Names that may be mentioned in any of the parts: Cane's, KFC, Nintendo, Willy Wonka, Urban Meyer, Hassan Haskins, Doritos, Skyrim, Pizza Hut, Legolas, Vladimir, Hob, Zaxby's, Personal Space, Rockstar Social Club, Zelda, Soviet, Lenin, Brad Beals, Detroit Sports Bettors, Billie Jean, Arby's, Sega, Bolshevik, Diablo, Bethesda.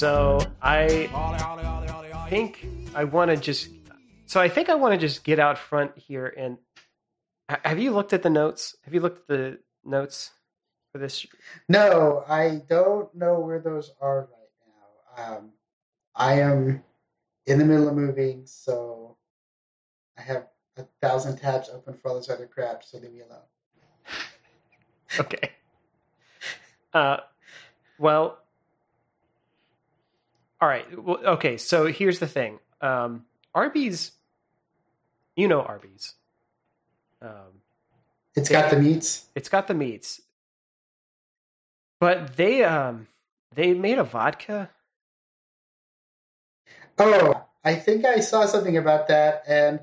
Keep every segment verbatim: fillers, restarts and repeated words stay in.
So I think I want to just. So I think I want to just get out front here and. Have you looked at the notes? Have you looked at the notes for this? No, I don't know where those are right now. Um, I am in the middle of moving, so I have a thousand tabs open for all this other crap, so leave me alone. Okay. Uh, well, all right. Well, okay, so here's the thing. Um, Arby's, you know Arby's. Um, it's they, got the meats. It's got the meats, but they um they made a vodka. Oh, I think I saw something about that, and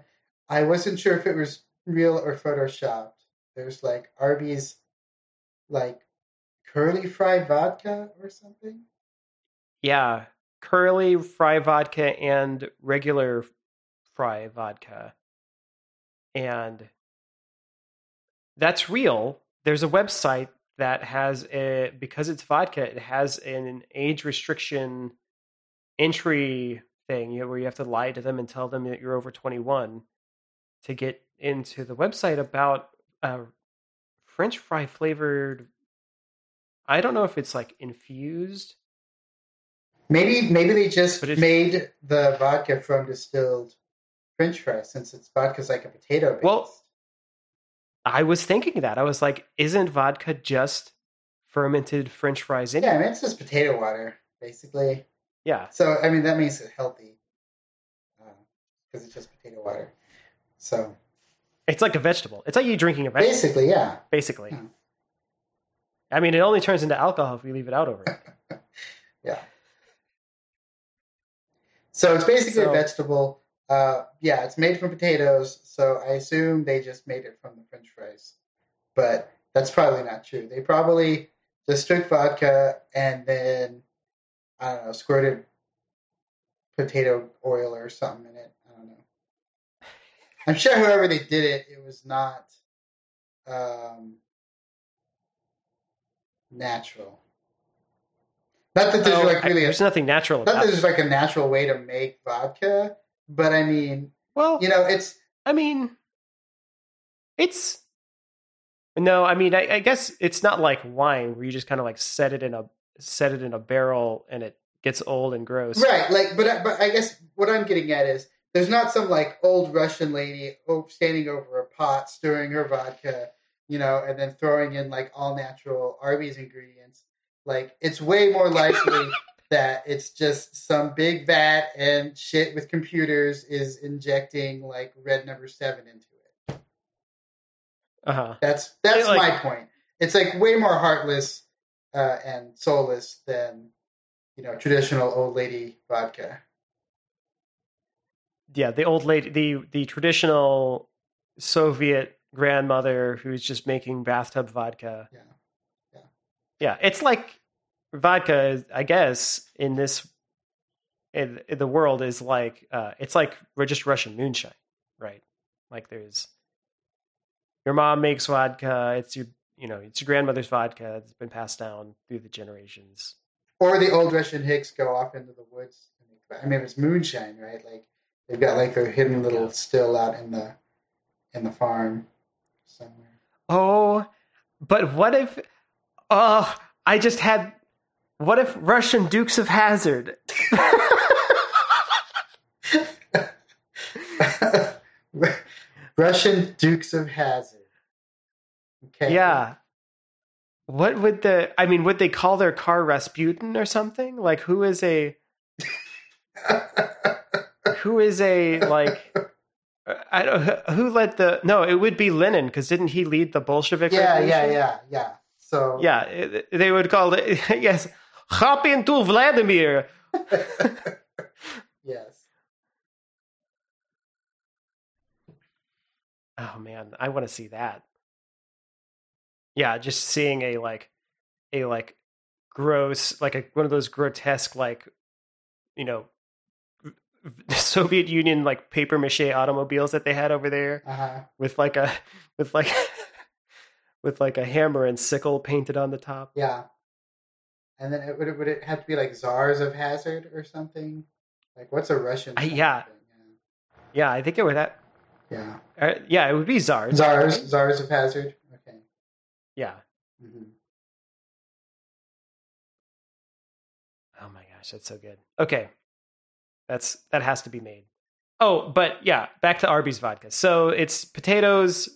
I wasn't sure if it was real or photoshopped. There's like Arby's, like curly fried vodka or something. Yeah, curly fry vodka and regular fry vodka, and. That's real. There's a website that has a, because it's vodka, it has an age restriction entry thing, you know, where you have to lie to them and tell them that you're over twenty-one to get into the website about uh, French fry flavored. I don't know if it's like infused. Maybe maybe they just made the vodka from distilled French fry, since it's vodka's like a potato base. Well, I was thinking that. I was like, isn't vodka just fermented French fries in it? Yeah, I mean, it's just potato water, basically. Yeah. So, I mean, that makes it healthy. Because uh, it's just potato water. So. It's like a vegetable. It's like you drinking a vegetable. Basically, yeah. Basically. Hmm. I mean, it only turns into alcohol if we leave it out over it. Yeah. So it's basically so, a vegetable. Uh, yeah, it's made from potatoes, so I assume they just made it from the French fries. But that's probably not true. They probably just took vodka and then, I don't know, squirted potato oil or something in it. I don't know. I'm sure whoever they did it, it was not um, natural. Not that there's oh, like really I, there's a, nothing natural about it. Not that there's like a natural way to make vodka. But I mean, well, you know, it's, I mean, it's, no, I mean, I, I guess it's not like wine where you just kind of like set it in a, set it in a barrel and it gets old and gross. Right. Like, but, but I guess what I'm getting at is there's not some like old Russian lady standing over a pot, stirring her vodka, you know, and then throwing in like all natural Arby's ingredients. Like it's way more likely that it's just some big vat and shit with computers is injecting like red number seven into it. Uh-huh. That's that's like, my point. It's like way more heartless uh, and soulless than, you know, traditional old lady vodka. Yeah, the old lady, the the traditional Soviet grandmother who's just making bathtub vodka. Yeah, yeah, yeah. It's like. Vodka, I guess, in this, in, in the world is like, uh, it's like we're just Russian moonshine, right? Like there's, your mom makes vodka, it's your, you know, it's your grandmother's vodka that's been passed down through the generations. Or the old Russian hicks go off into the woods. I mean, it's moonshine, right? Like they've got like their hidden little yeah. still out in the, in the farm somewhere. Oh, but what if, oh, I just had... What if Russian Dukes of Hazzard? Russian Dukes of Hazzard. Okay. Yeah. What would the? I mean, would they call their car Rasputin or something? Like, who is a? Who is a like? I don't. Who led the? No, it would be Lenin, because didn't he lead the Bolshevik? Yeah, revolution? yeah, yeah, yeah. So yeah, it, they would call it yes. Hop into Vladimir. Yes. Oh man, I want to see that. Yeah, just seeing a like, a like, gross like a one of those grotesque like, you know, Soviet Union like paper mache automobiles that they had over there uh-huh. with like a with like. With like a hammer and sickle painted on the top. Yeah. And then it, would it would it have to be like Czars of Hazzard or something? Like, what's a Russian? Uh, yeah. Thing? yeah, yeah. I think it would have. Yeah. Uh, yeah, it would be Czars. Czars, right? Czars of Hazzard. Okay. Yeah. Mm-hmm. Oh my gosh, that's so good. Okay, that's that has to be made. Oh, but yeah, back to Arby's vodka. So it's potatoes,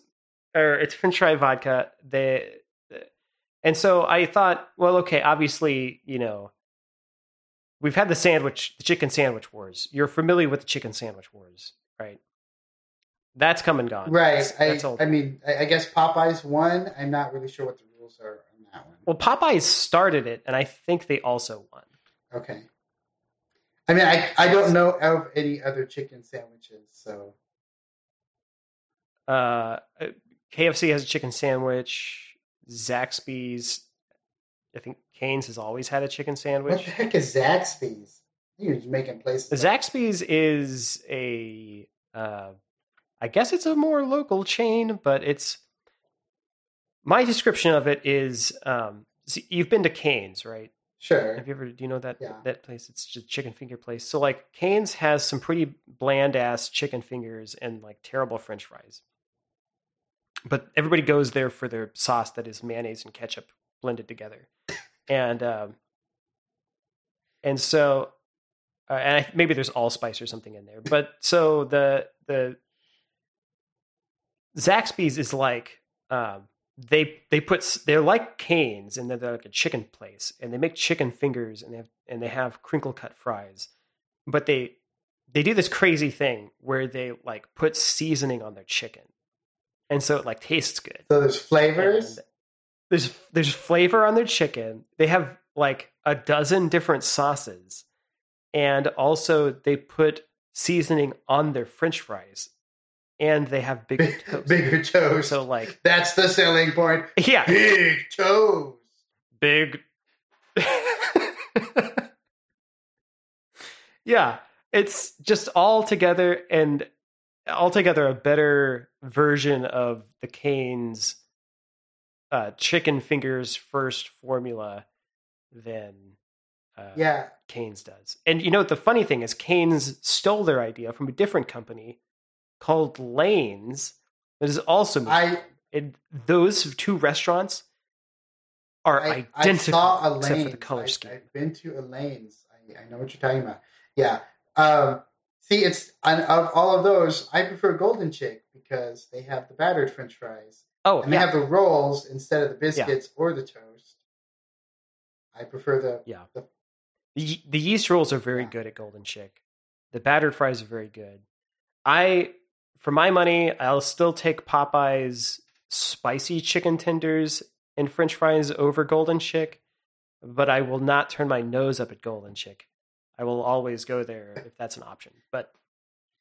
or it's French fry vodka. They, and so I thought, well, okay, obviously, you know, we've had the sandwich, the chicken sandwich wars. You're familiar with the chicken sandwich wars, right? That's come and gone. Right. That's, I, that's I mean, I guess Popeyes won. I'm not really sure what the rules are on that one. Well, Popeyes started it, and I think they also won. Okay. I mean, I, I don't know of any other chicken sandwiches, so. Uh, K F C has a chicken sandwich. Zaxby's, I think Cane's has always had a chicken sandwich. What the heck is Zaxby's? You're making places. Zaxby's up. is a, uh, I guess it's a more local chain, but it's, my description of it is, um, so you've been to Cane's, right? Sure. Have you ever, do you know that, yeah. that place? It's just a chicken finger place. So like Cane's has some pretty bland ass chicken fingers and like terrible French fries. But everybody goes there for their sauce that is mayonnaise and ketchup blended together. And, um, and so, uh, and I, maybe there's allspice or something in there, but so the, the Zaxby's is like, um, They they put they're like Cane's, and they're, they're like a chicken place, and they make chicken fingers, and they have and they have crinkle cut fries, but they they do this crazy thing where they like put seasoning on their chicken, and so it like tastes good. So there's flavors. And there's there's flavor on their chicken. They have like a dozen different sauces, and also they put seasoning on their French fries. And they have bigger toes. Bigger toes. So like that's the selling point. Yeah. Big toes. Big. Yeah. It's just all together and altogether a better version of the Cane's uh, chicken fingers first formula than uh, yeah. Cane's does. And you know, the funny thing is Cane's stole their idea from a different company called Lane's, that is also I, it, those two restaurants are I, identical I saw a Lane's, except for the color I, scheme. I've been to a Lane's. I, I know what you're talking about. Yeah. Um, see, it's on, of all of those, I prefer Golden Chick because they have the battered French fries. Oh, and yeah. They have the rolls instead of the biscuits yeah. or the toast. I prefer the yeah. The, the, the yeast rolls are very yeah. good at Golden Chick. The battered fries are very good. I. For my money, I'll still take Popeye's spicy chicken tenders and French fries over Golden Chick, but I will not turn my nose up at Golden Chick. I will always go there if that's an option. But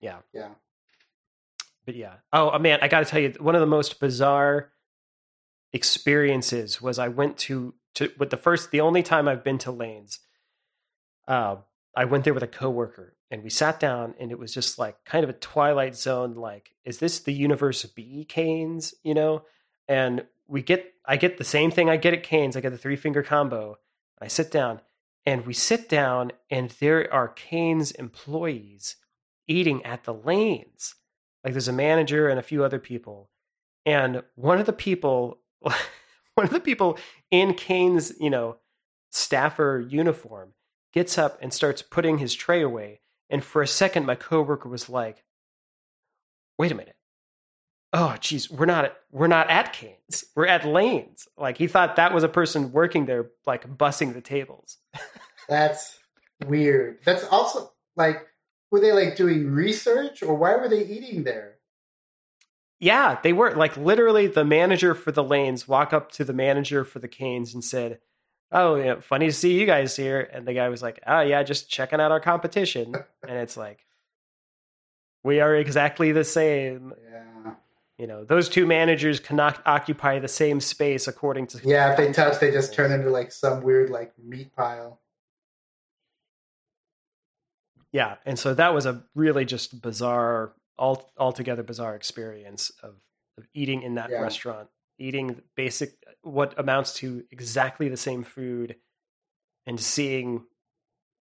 yeah. Yeah. But yeah. Oh, man, I got to tell you, one of the most bizarre experiences was I went to, to with the first, the only time I've been to Lane's, uh, I went there with a coworker. And we sat down, and it was just like kind of a Twilight Zone, like, is this the universe of B E Cane's, you know? And we get, I get the same thing I get at Cane's. I get the three-finger combo. I sit down, and we sit down, and there are Cane's employees eating at the Lane's. Like, there's a manager and a few other people. And one of the people, one of the people in Cane's, you know, staffer uniform gets up and starts putting his tray away. And for a second, my coworker was like, wait a minute. Oh, geez, we're not, we're not at Cane's. We're at Lane's. Like, he thought that was a person working there, like, bussing the tables. That's weird. That's also, like, were they, like, doing research? Or why were they eating there? Yeah, they were. Like, literally, the manager for the Lane's walked up to the manager for the Cane's and said, oh, you know, funny to see you guys here. And the guy was like, oh, yeah, just checking out our competition. And it's like, we are exactly the same. Yeah. You know, those two managers cannot occupy the same space according to... Yeah, if they touch, they just turn into, like, some weird, like, meat pile. Yeah, and so that was a really just bizarre, all altogether bizarre experience of, of eating in that yeah. restaurant. Eating basic, what amounts to exactly the same food and seeing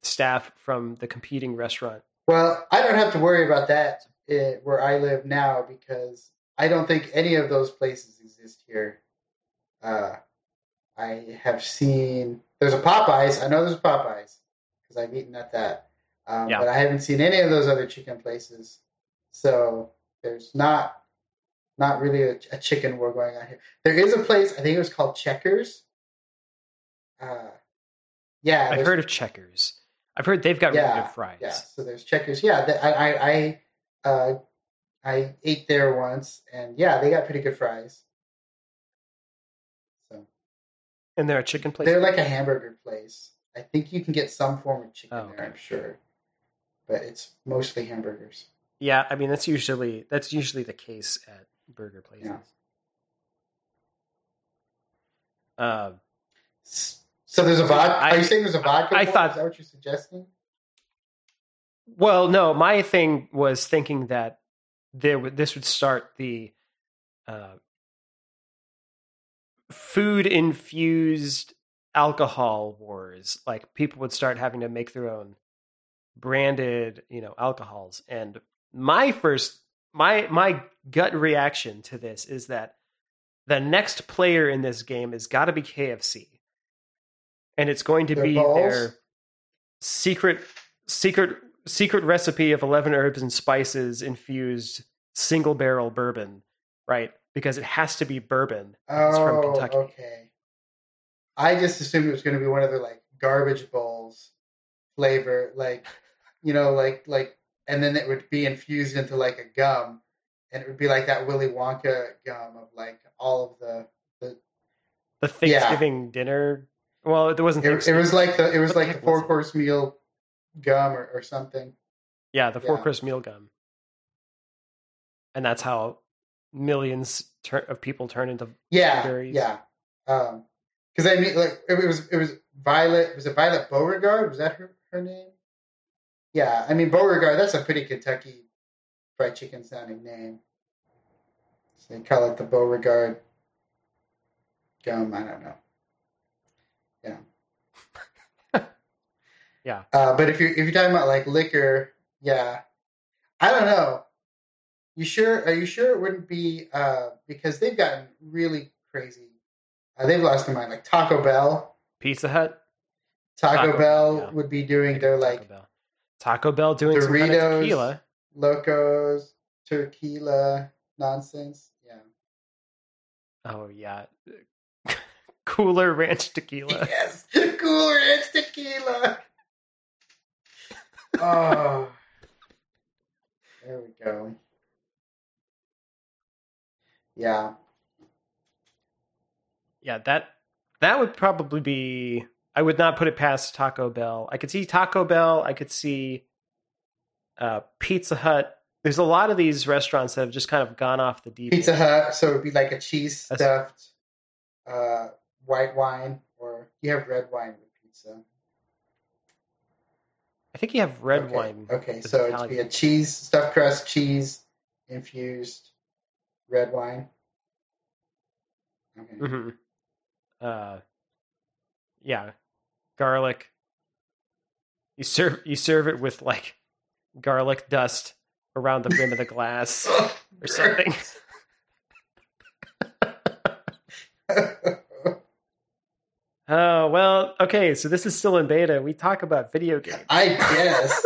staff from the competing restaurant? Well, I don't have to worry about that where I live now, because I don't think any of those places exist here. Uh, I have seen... There's a Popeyes. I know there's a Popeyes because I've eaten at that. Um, yeah. But I haven't seen any of those other chicken places. So there's not not really a, a chicken war going on here. There is a place, I think it was called Checkers. Uh, yeah. I've heard of Checkers. I've heard they've got yeah, really good fries. Yeah, so there's Checkers. Yeah, the, I... I, I Uh, I ate there once, and yeah, they got pretty good fries. So, and they're a chicken place. They're like a hamburger place. I think you can get some form of chicken oh, okay. there, I'm sure, but it's mostly hamburgers. Yeah, I mean that's usually that's usually the case at burger places. Yeah. Uh, so there's a vodka. I, are you saying there's a vodka? I, I thought, is that what you're suggesting? Well, no, my thing was thinking that there w- this would start the uh, food-infused alcohol wars. Like, people would start having to make their own branded, you know, alcohols. And my first, my my gut reaction to this is that the next player in this game has got to be K F C. And it's going to their be balls? their secret secret... secret recipe of eleven herbs and spices infused single barrel bourbon, right? Because it has to be bourbon. It's oh, from Kentucky. Okay. I just assumed it was going to be one of the like garbage bowls flavor, like, you know, like, like, and then it would be infused into like a gum, and it would be like that Willy Wonka gum of like all of the, the, the Thanksgiving yeah. dinner. Well, there wasn't, it, it was like the, it was what like the four course meal gum or, or something. Yeah, the four yeah. course meal gum. And that's how millions ter- of people turn into yeah, berries. Yeah. Um, cuz I mean like it was it was Violet, was it Violet Beauregard? Was that her, her name? Yeah, I mean Beauregard, that's a pretty Kentucky fried chicken sounding name. So they call it the Beauregard gum, I don't know. Yeah. Yeah, uh, but if you're if you're talking about like liquor, yeah, I don't know. You sure? Are you sure it wouldn't be uh, because they've gotten really crazy? Uh, they've lost their mind. Like Taco Bell, Pizza Hut, Taco, Taco Bell yeah. would be doing their like Taco Bell, Taco Bell doing Doritos, some kind of tequila, Locos, tequila nonsense. Yeah. Oh yeah. Cooler Ranch tequila. Yes, Cooler Ranch tequila. Oh, there we go. Yeah, yeah that that would probably be. I would not put it past Taco Bell. I could see Taco Bell. I could see uh, Pizza Hut. There's a lot of these restaurants that have just kind of gone off the deep. Pizza Hut, so it would be like a cheese stuffed uh, white wine, or you have red wine with pizza. I think you have red okay. wine. Okay, so Italian. It'd be a cheese, stuffed crust, cheese, infused red wine. Okay. Mm-hmm. Uh, yeah, garlic. You serve you serve it with like garlic dust around the rim of the glass oh, or something. Oh, well, okay, so this is still in beta. We talk about video games. I guess.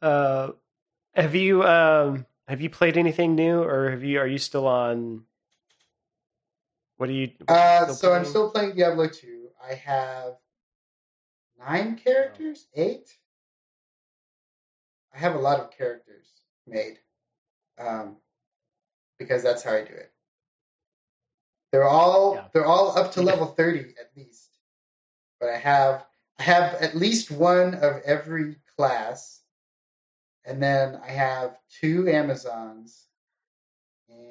uh, have you um, have you played anything new, or have you are you still on? What are you? What are you uh, so playing? I'm still playing Diablo two. I have nine characters, oh. eight. I have a lot of characters made, um, because that's how I do it. They're all yeah. they're all up to yeah. level thirty at least, but I have I have at least one of every class, and then I have two Amazons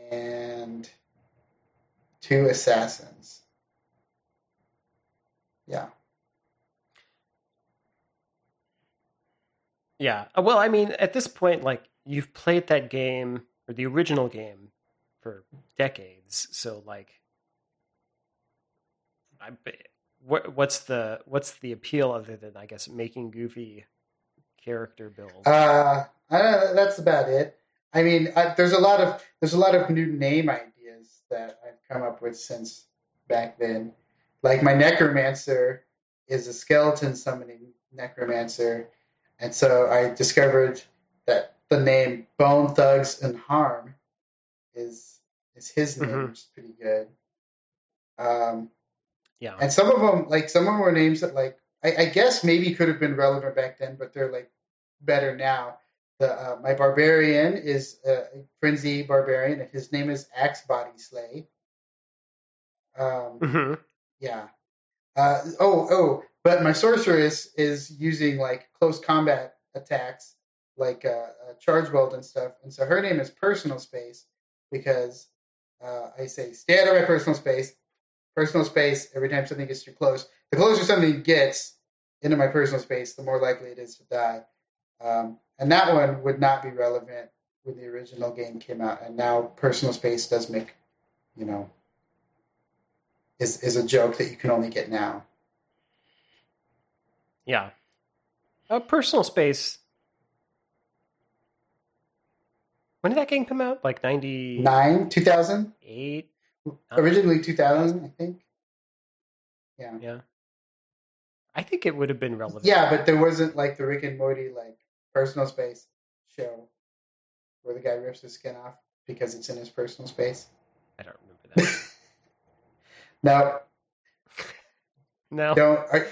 and two assassins. Yeah. Yeah. Well, I mean, at this point, like you've played that game or the original game for decades, so like. I'm, what, what's the what's the appeal other than, I guess, making goofy character builds? Uh, I don't know, that's about it. I mean, I, there's a lot of there's a lot of new name ideas that I've come up with since back then. Like my necromancer is a skeleton summoning necromancer, and so I discovered that the name Bone Thugs and Harm is is his name, mm-hmm. which is pretty good. Um, yeah, and some of them, like some of them were names that, like, I, I guess maybe could have been relevant back then, but they're like better now. The uh, my barbarian is a frenzy barbarian, and his name is Axe Body Slay. Um, mm-hmm. Yeah. Uh, oh, oh, but my sorceress is using like close combat attacks, like uh, uh, charge bolt and stuff, and so her name is Personal Space because uh, I say stay out of my personal space. Personal space, every time something gets too close. The closer something gets into my personal space, the more likely it is to die. Um, and that one would not be relevant when the original game came out. And now personal space does make, you know, is is a joke that you can only get now. Yeah. Uh, personal space. When did that game come out? Like ninety-nine? two thousand? eight? Originally two thousand, I think. Yeah. Yeah. I think it would have been relevant. Yeah, but there wasn't like the Rick and Morty like personal space show where the guy rips his skin off because it's in his personal space. I don't remember that. No. No. Don't. I,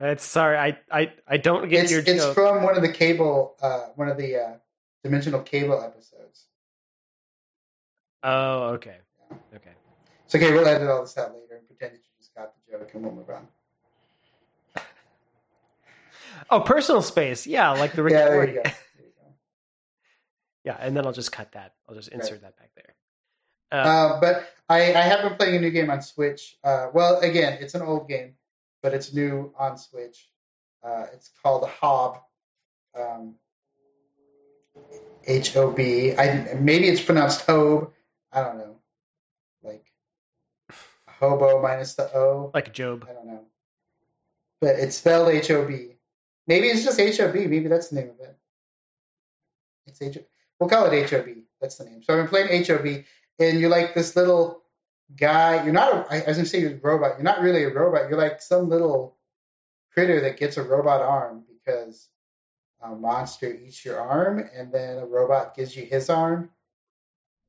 That's sorry. I, I, I don't get it's, your it's joke. It's from one of the cable, uh, one of the uh, Dimensional Cable episodes. Oh, okay. Okay. It's okay, we'll edit all this out later and pretend that you just got the joke and we'll move on. Oh, personal space. Yeah, like the Rick yeah, and Morty. There you go. There you go. Yeah, and then I'll just cut that. I'll just insert right. that back there. Um, uh, but I, I have been playing a new game on Switch. Uh, well, again, it's an old game, but it's new on Switch. Uh, it's called Hob. Um, H O B. I, maybe it's pronounced Hob. I don't know. Like hobo minus the O. Like Job. I don't know. But it's spelled H O B. Maybe it's just H O B. Maybe that's the name of it. It's H. We'll call it H O B. That's the name. So I've been playing H O B. And you're like this little guy. You're not, a, I was going to say you're a robot. You're not really a robot. You're like some little critter that gets a robot arm because a monster eats your arm. And then a robot gives you his arm.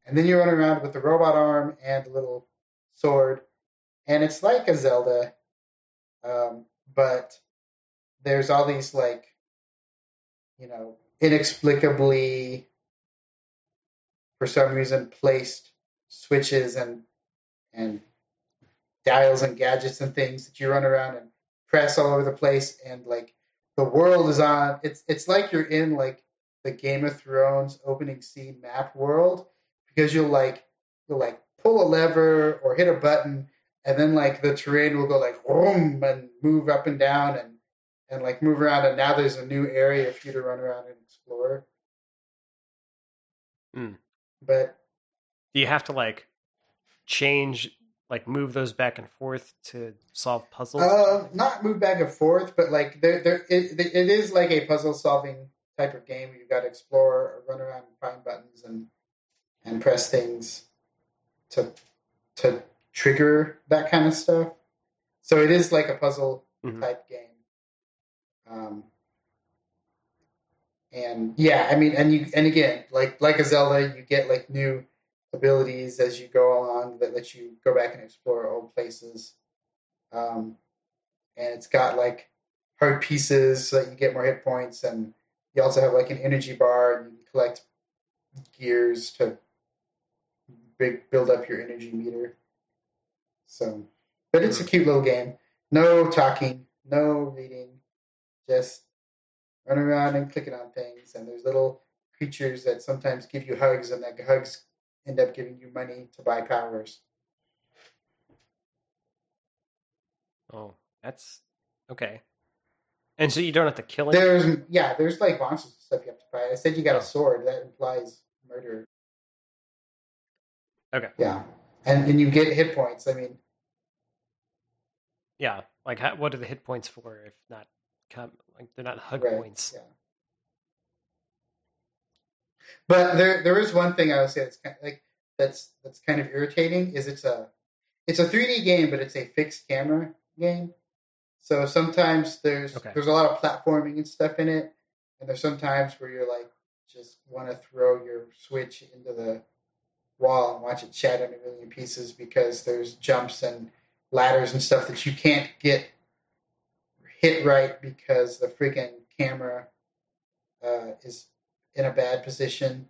And then you run around with the robot arm and a little sword. And it's like a Zelda. Um, but there's all these, like, you know, inexplicably, for some reason, placed switches and and dials and gadgets and things that you run around and press all over the place. And, like, the world is on. It's, it's like you're in, like, the Game of Thrones opening scene map world. Because you'll like you'll like pull a lever or hit a button, and then like the terrain will go like vroom and move up and down and and like move around, and now there's a new area for you to run around and explore. Mm. But do you have to like change, like move those back and forth to solve puzzles? Uh, not move back and forth, but like there there it, it is like a puzzle solving type of game where you've got to explore, or run around, and find buttons and. And press things to to trigger that kind of stuff. So it is like a puzzle mm-hmm. type game. Um, and yeah, I mean, and you and again, like like a Zelda, you get like new abilities as you go along that let you go back and explore old places. Um, and it's got like heart pieces so that you get more hit points, and you also have like an energy bar, and you can collect gears to. Big, build up your energy meter. So, but it's a cute little game. No talking, no reading, just run around and clicking on things. And there's little creatures that sometimes give you hugs, and that hugs end up giving you money to buy powers. Oh, that's okay. And so you don't have to kill anything? There's yeah, there's like monsters and stuff you have to fight. I said you got a sword. That implies murder. Okay. Yeah, and and you get hit points. I mean, Yeah, like how, what are the hit points for if not like they're not hug right. points? Yeah. But there there is one thing I would say that's kind of, like that's that's kind of irritating is it's a it's a three D game, but it's a fixed camera game. So sometimes there's okay. there's a lot of platforming and stuff in it, and there's sometimes where you're like just want to throw your Switch into the wall and watch it shatter into a million pieces because there's jumps and ladders and stuff that you can't get hit right because the freaking camera uh, is in a bad position,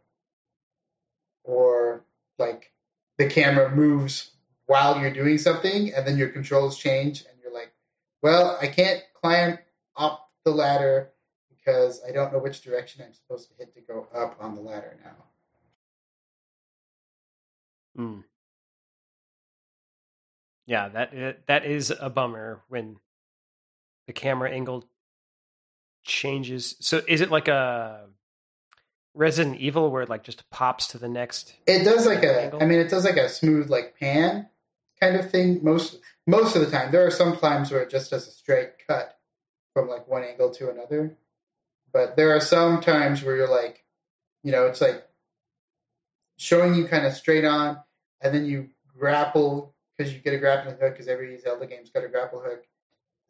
or like the camera moves while you're doing something and then your controls change and you're like, well, I can't climb up the ladder because I don't know which direction I'm supposed to hit to go up on the ladder now. Mm. Yeah, that that is a bummer when the camera angle changes. So is it like a Resident Evil where it like just pops to the next? It does like a angle? I mean, it does like a smooth like pan kind of thing most most of the time. There are some times where it just does a straight cut from like one angle to another. But there are some times where you're like, you know, it's like showing you kind of straight on and then you grapple because you get a grappling hook because every Zelda game's got a grapple hook.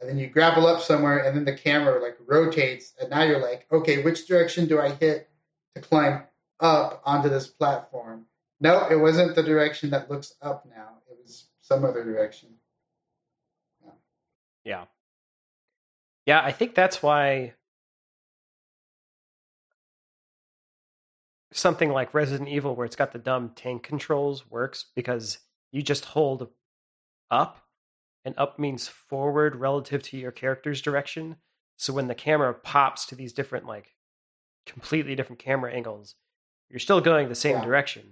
And then you grapple up somewhere and then the camera like rotates and now you're like, okay, which direction do I hit to climb up onto this platform? No, it wasn't the direction that looks up now. It was some other direction. Yeah. Yeah, yeah I think that's why something like Resident Evil where it's got the dumb tank controls works because you just hold up and up means forward relative to your character's direction. So when the camera pops to these different, like completely different camera angles, you're still going the same yeah. direction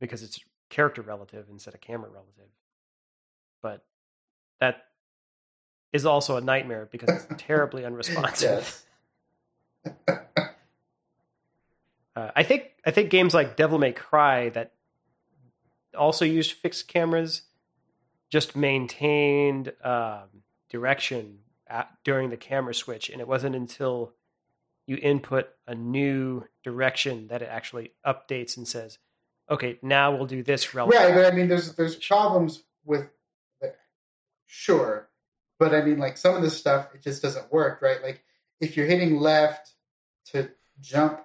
because it's character relative instead of camera relative. But that is also a nightmare because it's terribly unresponsive. uh, I think, I think games like Devil May Cry that also used fixed cameras just maintained um, direction at, during the camera switch. And it wasn't until you input a new direction that it actually updates and says, okay, now we'll do this. Relative. Right. But I mean, there's, there's problems with the, sure. But I mean, like some of this stuff, it just doesn't work, right? Like if you're hitting left to jump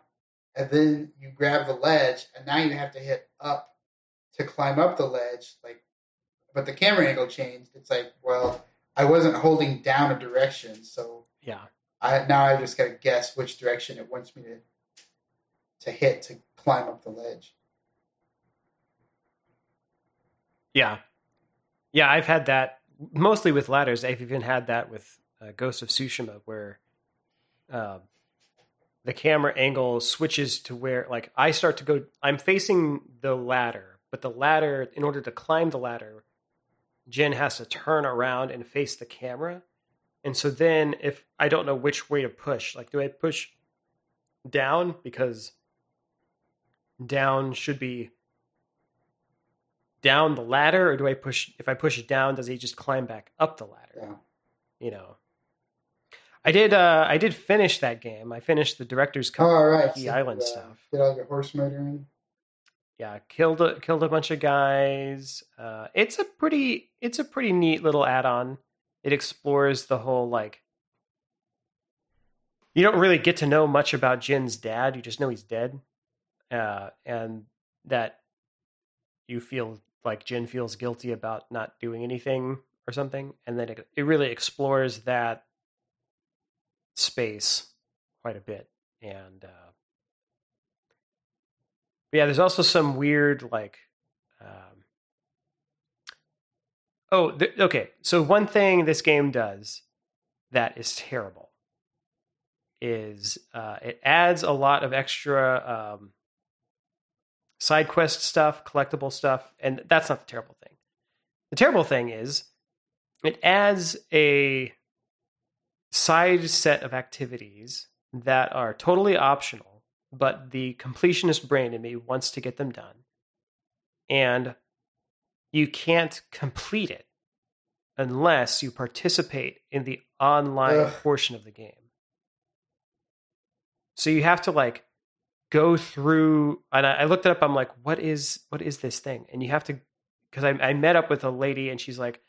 and then you grab the ledge and now you have to hit up to climb up the ledge, like, but the camera angle changed. It's like, well, I wasn't holding down a direction, so yeah. I now I just got to guess which direction it wants me to to hit to climb up the ledge. Yeah, yeah, I've had that mostly with ladders. I've even had that with uh, Ghost of Tsushima, where uh, the camera angle switches to where, like, I start to go. I'm facing the ladder. But the ladder, in order to climb the ladder, Jin has to turn around and face the camera. And so then if I don't know which way to push, like, do I push down? Because down should be down the ladder, or do I push, if I push it down, does he just climb back up the ladder? Yeah. You know, I did, uh, I did finish that game. I finished the director's cut. Oh, all right. The so, island uh, stuff. Did all your horse murdering? Yeah, killed a, killed a bunch of guys. Uh, it's a pretty it's a pretty neat little add-on. It explores the whole, like, you don't really get to know much about Jin's dad. You just know he's dead, uh, and that you feel like Jin feels guilty about not doing anything or something. And then it, it really explores that space quite a bit, and. Uh, But yeah, there's also some weird, like, um, oh, th- okay. So one thing this game does that is terrible is uh, it adds a lot of extra um, side quest stuff, collectible stuff, and that's not the terrible thing. The terrible thing is it adds a side set of activities that are totally optional, but the completionist brain in me wants to get them done. And you can't complete it unless you participate in the online Ugh. portion of the game. So you have to like go through, and I, I looked it up. I'm like, what is, what is this thing? And you have to, because I, I met up with a lady and she's like,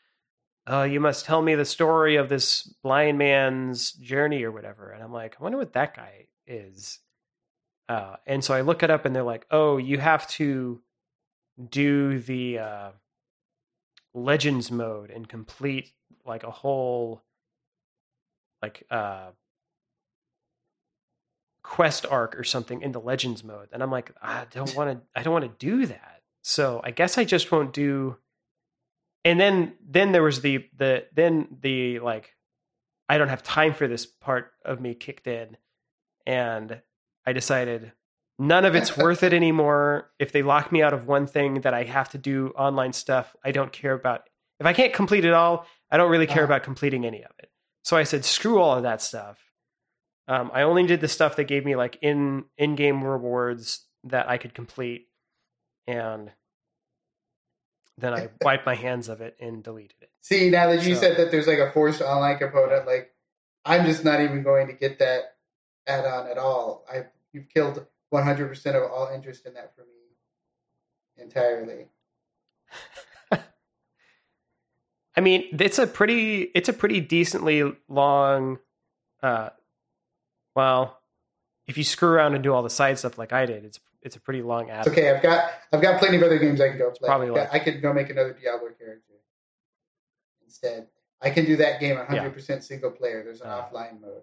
oh, you must tell me the story of this blind man's journey or whatever. And I'm like, I wonder what that guy is. Uh, and so I look it up and they're like, oh, you have to do the uh, Legends mode and complete like a whole like uh, quest arc or something in the Legends mode. And I'm like, I don't want to, I don't want to do that. So I guess I just won't do. And then, then there was the, the, then the, like, I don't have time for this part of me kicked in. And I decided none of it's worth it anymore. If they lock me out of one thing that I have to do online stuff, I don't care about. If I can't complete it all, I don't really care uh-huh. about completing any of it. So I said, screw all of that stuff. Um, I only did the stuff that gave me like in, in-game rewards that I could complete. And then I wiped my hands of it and deleted it. See, now that you so, said that there's like a forced online component, like I'm just not even going to get that add-on at all. I you've killed one hundred percent of all interest in that for me entirely. I mean, it's a pretty it's a pretty decently long. Uh, well, if you screw around and do all the side stuff like I did, it's. It's a pretty long app. It's okay, I've got I've got plenty of other games I can go play. Probably like, I could go make another Diablo character instead. I can do that game one hundred percent yeah. single player. There's an uh, offline mode.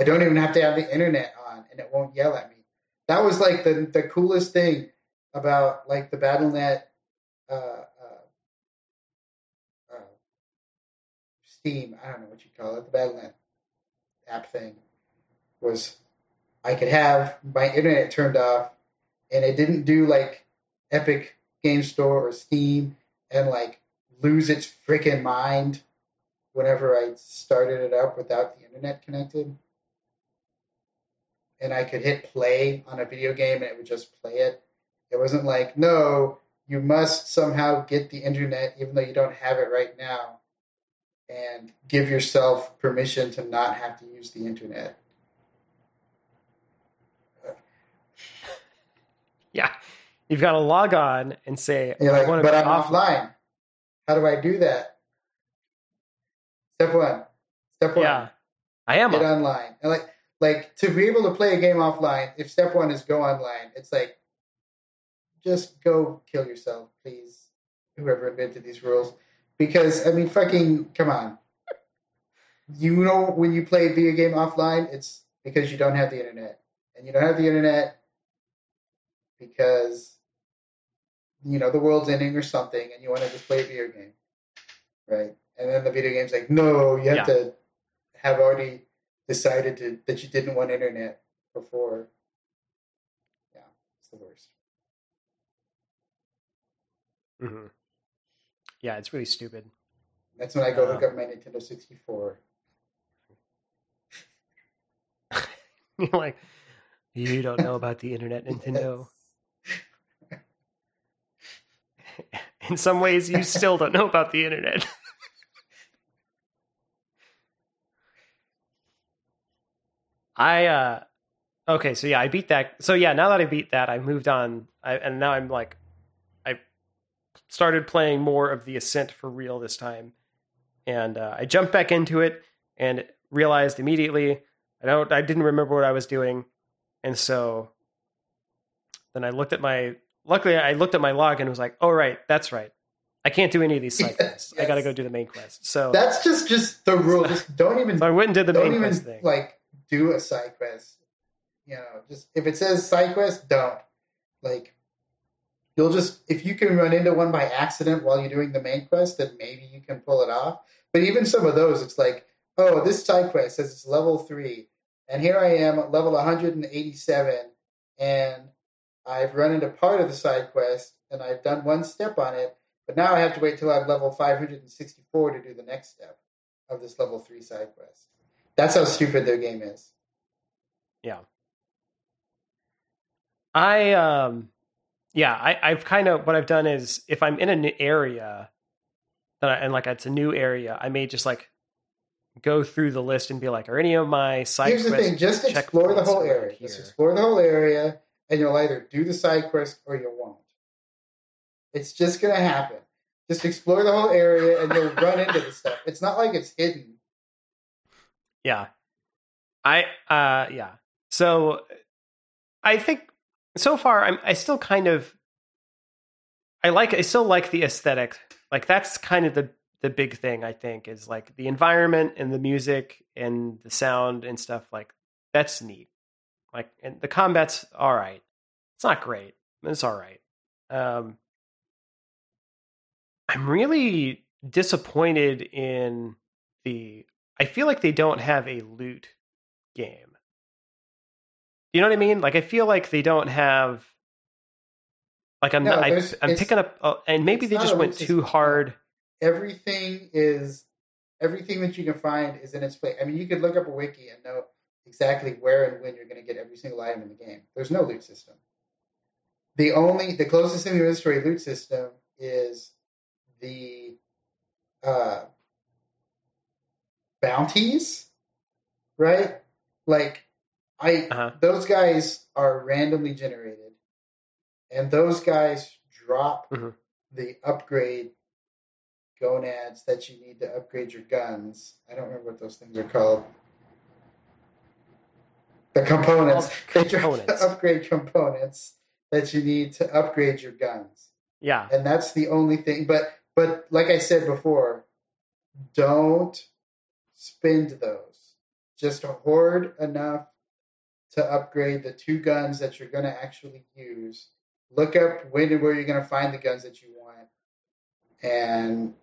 I don't even have to have the internet on, and it won't yell at me. That was like the the coolest thing about like the Battle dot net uh, uh, uh, Steam. I don't know what you call it. The Battle dot net app thing was I could have my internet turned off. And it didn't do like Epic Game Store or Steam and like lose its freaking mind whenever I started it up without the internet connected. And I could hit play on a video game and it would just play it. It wasn't like, no, you must somehow get the internet even though you don't have it right now and give yourself permission to not have to use the internet. Yeah, you've got to log on and say, oh, like, I want to but be I'm offline. offline. How do I do that? Step one. Step one. Yeah, I am. Get off. online. And like, like to be able to play a game offline, if step one is go online, it's like, just go kill yourself, please. Whoever invented these rules. Because, I mean, fucking, come on. You know, when you play a video game offline, it's because you don't have the internet. And you don't have the internet because, you know, the world's ending or something, and you want to just play a video game, right? And then the video game's like, no, you have yeah. to have already decided to, that you didn't want internet before. Yeah, it's the worst. Mm-hmm. Yeah, it's really stupid. That's when I go uh, hook up my Nintendo sixty-four. You're like, you don't know about the internet, Nintendo. Yes. In some ways, you still don't know about the internet. I, uh, okay, so yeah, I beat that. So yeah, now that I beat that, I moved on. I, and now I'm like, I started playing more of the Ascent for real this time. And uh, I jumped back into it and realized immediately, I don't, I didn't remember what I was doing. And so then I looked at my, luckily I looked at my log and was like, oh, right, that's right. I can't do any of these side quests. Yes. I got to go do the main quest. So that's just, just the rule. So, just don't even, so I went and did the main quest thing. Like do a side quest, you know, just if it says side quest, don't like, you'll just, if you can run into one by accident while you're doing the main quest, then maybe you can pull it off. But even some of those, it's like, oh, this side quest says it's level three. And here I am at level one hundred eighty-seven, and I've run into part of the side quest, and I've done one step on it, but now I have to wait till I'm level five hundred sixty-four to do the next step of this level three side quest. That's how stupid their game is. Yeah. I, um, yeah, I, I've kind of, what I've done is, if I'm in an area, and, I, and like it's a new area, I may just like go through the list and be like, are any of my side quests? Here's the thing, just explore the whole area. Here. Just explore the whole area, and you'll either do the side quest or you won't. It's just going to happen. Just explore the whole area, and you'll run into the stuff. It's not like it's hidden. Yeah. I, uh, yeah. So, I think, so far, I'm, I still kind of, I like, I still like the aesthetic. Like, that's kind of the the big thing, I think, is like the environment and the music and the sound and stuff. Like, that's neat. Like, and the combat's all right. It's not great, but it's all right. Um, I'm really disappointed in the, I feel like they don't have a loot game. You know what I mean? Like, I feel like they don't have, like, I'm no, not, I, I'm picking up, uh, and maybe they just went too hard. Everything is, everything that you can find is in its place. I mean, you could look up a wiki and know exactly where and when you're going to get every single item in the game. There's no loot system. The only, the closest thing to a loot system is the uh, bounties, right? Like, I uh-huh. those guys are randomly generated, and those guys drop mm-hmm. the upgrade gonads that you need to upgrade your guns. I don't remember what those things are called. The components. They drop the upgrade components that you need to upgrade your guns. Yeah. And that's the only thing. But but like I said before, don't spend those. Just hoard enough to upgrade the two guns that you're going to actually use. Look up when and where you're going to find the guns that you want. And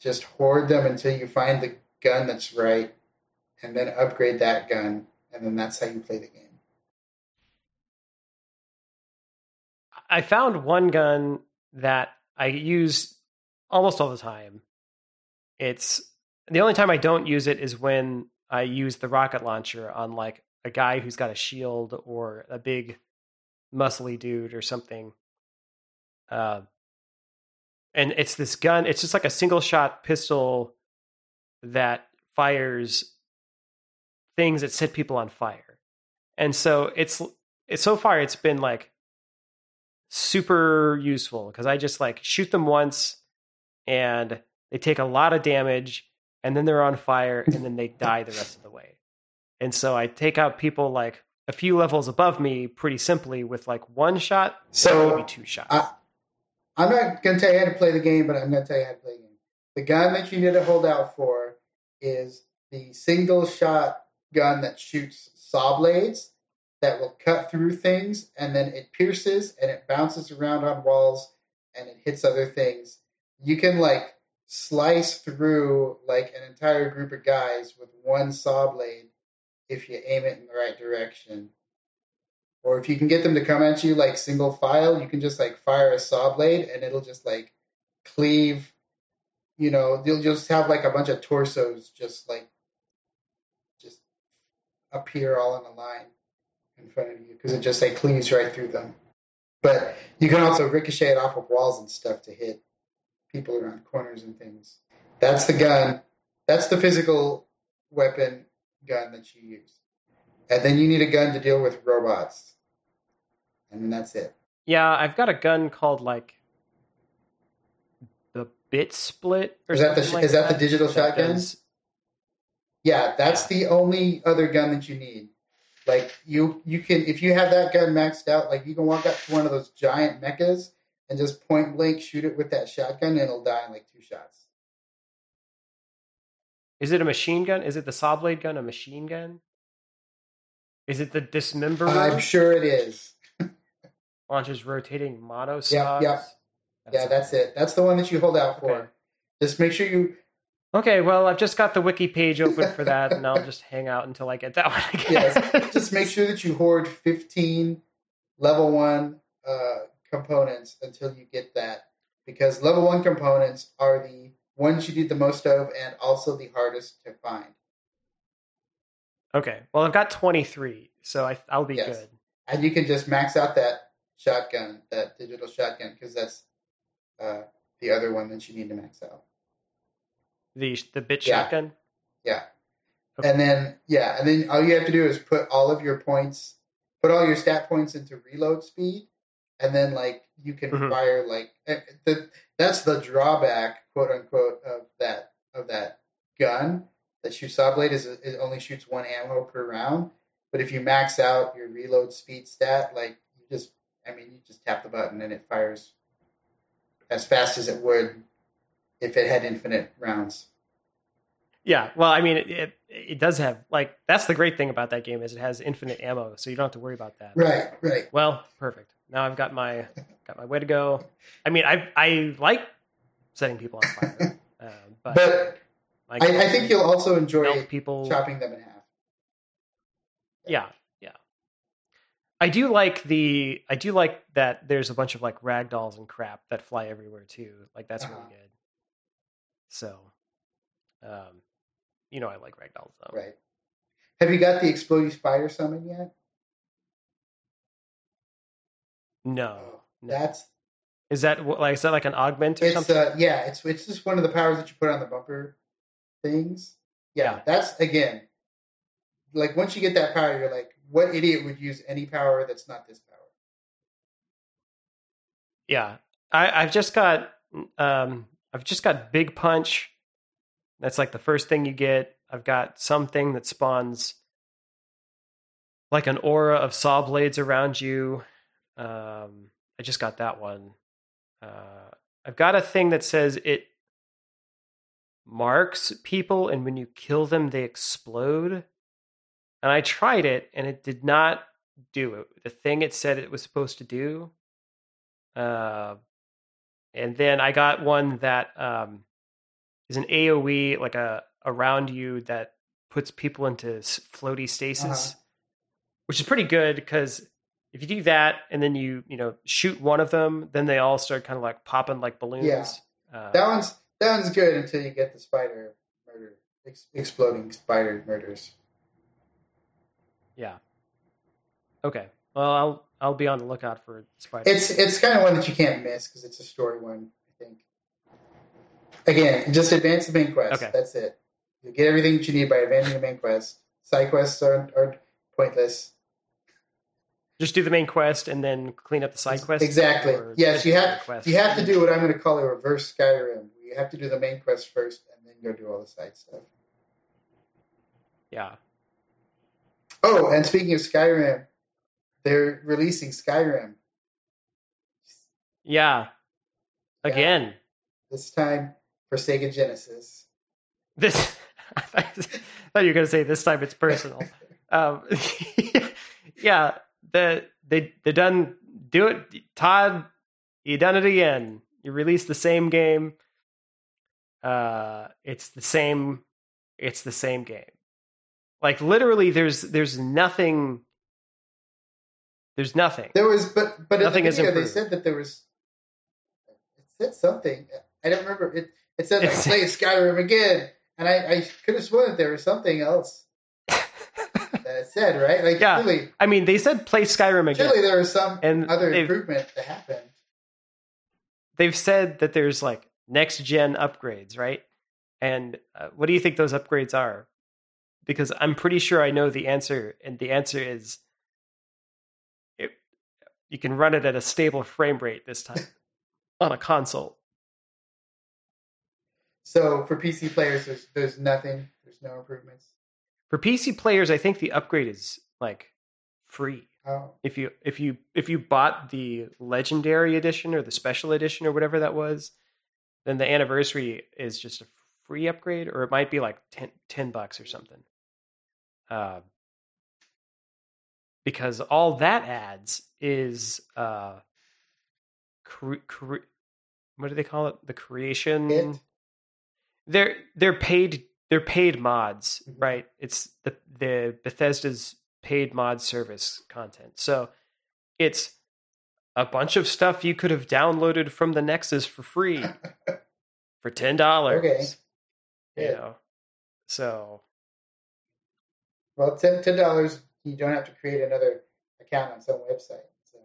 just hoard them until you find the gun that's right. And then upgrade that gun. And then that's how you play the game. I found one gun that I use almost all the time. It's the only time I don't use it is when I use the rocket launcher on like a guy who's got a shield or a big muscly dude or something. Uh, and it's this gun. It's just like a single shot pistol that fires things that set people on fire. And so it's, it's so far it's been like super useful because I just like shoot them once and they take a lot of damage and then they're on fire and then they die the rest of the way. And so I take out people like a few levels above me pretty simply with like one shot, so maybe two shots. I, I'm not going to tell you how to play the game, but I'm going to tell you how to play the game. The gun that you need to hold out for is the single shot gun that shoots saw blades that will cut through things, and then it pierces, and it bounces around on walls, and it hits other things. You can, like, slice through, like, an entire group of guys with one saw blade if you aim it in the right direction. Or if you can get them to come at you, like, single file, you can just, like, fire a saw blade, and it'll just, like, cleave, you know, you'll just have, like, a bunch of torsos just, like, just appear all in a line in front of you, because it just like cleaves right through them. But you can also ricochet it off of walls and stuff to hit people around corners and things. That's the gun. That's the physical weapon gun that you use. And then you need a gun to deal with robots. And then that's it. Yeah, I've got a gun called like the Bit Split or is something that the, like Is that, that the digital that shotgun? Does... Yeah, that's the only other gun that you need. Like, you you can, if you have that gun maxed out, like, you can walk up to one of those giant mechas and just point blank shoot it with that shotgun, and it'll die in, like, two shots. Is it a machine gun? Is it the saw blade gun a machine gun? Is it the dismember? I'm sure it is. Launches rotating mono saws? Yeah, yeah. That's yeah, that's it. That's the one that you hold out for. Okay. Just make sure you... Okay, well, I've just got the wiki page open for that, and I'll just hang out until I get that one again. Yes. Just make sure that you hoard fifteen level one uh, components until you get that, because level one components are the ones you need the most of and also the hardest to find. Okay, well, I've got twenty-three, so I, I'll be yes. good. And you can just max out that shotgun, that digital shotgun, because that's uh, the other one that you need to max out. The the bit yeah. shotgun? Yeah. Okay. And then, yeah, and then all you have to do is put all of your points, put all your stat points into reload speed, and then, like, you can mm-hmm. fire, like, the, that's the drawback, quote unquote, of that of that gun. That shoots saw blade is it only shoots one ammo per round. But if you max out your reload speed stat, like, you just, I mean, you just tap the button and it fires as fast as it would if it had infinite rounds. Yeah, well, I mean, it, it it does have, like, that's the great thing about that game is it has infinite ammo, so you don't have to worry about that. Right, right. Well, perfect. Now I've got my got my way to go. I mean, I I like setting people on fire, uh, but, but I, I think you'll also enjoy people chopping them in half. Yeah, yeah. I do like the I do like that. There's a bunch of, like, ragdolls and crap that fly everywhere too. Like, that's uh-huh. really good. So, um. You know, I like ragdolls, though. Right. Have you got the Exploding Spider summon yet? No. Oh, no. That's is that like is that like an augment or it's, something? Uh, yeah, it's it's just one of the powers that you put on the bumper things. Yeah, yeah, that's again, like, once you get that power, you're like, what idiot would use any power that's not this power? Yeah, I, I've just got um, I've just got Big Punch. That's, like, the first thing you get. I've got something that spawns, like, an aura of saw blades around you. Um, I just got that one. Uh, I've got a thing that says it marks people, and when you kill them, they explode. And I tried it, and it did not do it. The thing it said it was supposed to do. Uh, and then I got one that... Um, is an A O E, like a around you that puts people into floaty stasis, uh-huh. which is pretty good, because if you do that and then you you know shoot one of them, then they all start kind of, like, popping like balloons. Yeah, uh, that one's that one's good until you get the spider murder, ex- exploding spider murders. Yeah. Okay. Well, I'll I'll be on the lookout for spider. It's it's kind of one that you can't miss because it's a story one, I think. Again, just advance the main quest. Okay. That's it. You get everything that you need by advancing the main quest. Side quests are, are pointless. Just do the main quest and then clean up the side quest. Exactly. Yes, you have you have to do what I'm going to call a reverse Skyrim. You have to do the main quest first and then go do all the side stuff. Yeah. Oh, and speaking of Skyrim, they're releasing Skyrim. Yeah. Again. Yeah. This time for Sega Genesis. This I thought you were going to say this time it's personal. um, yeah, the they they done do it. Todd, you done it again. You released the same game. Uh, it's the same. It's the same game. Like, literally, there's there's nothing. There's nothing. There was, but but nothing at the video, they said that there was. It said something. I don't remember. It it said, like, play Skyrim again. And I, I could have sworn that there was something else that it said, right? Like, yeah. Really, I mean, they said play Skyrim again. Surely there was some and other improvement that happened. They've said that there's, like, next-gen upgrades, right? And uh, what do you think those upgrades are? Because I'm pretty sure I know the answer. And the answer is it, you can run it at a stable frame rate this time on a console. So for P C players, there's there's nothing. There's no improvements. For P C players, I think the upgrade is, like, free. Oh. If you if you if you bought the Legendary Edition or the Special Edition or whatever that was, then the Anniversary is just a free upgrade, or it might be like ten, ten bucks or something. Uh, because all that adds is uh, cre- cre- what do they call it? The creation. It? They're they're paid they're paid mods, right? It's the the Bethesda's paid mod service content. So it's a bunch of stuff you could have downloaded from the Nexus for free for ten dollars. Okay. You yeah. know. So well, ten ten dollars you don't have to create another account on some website. So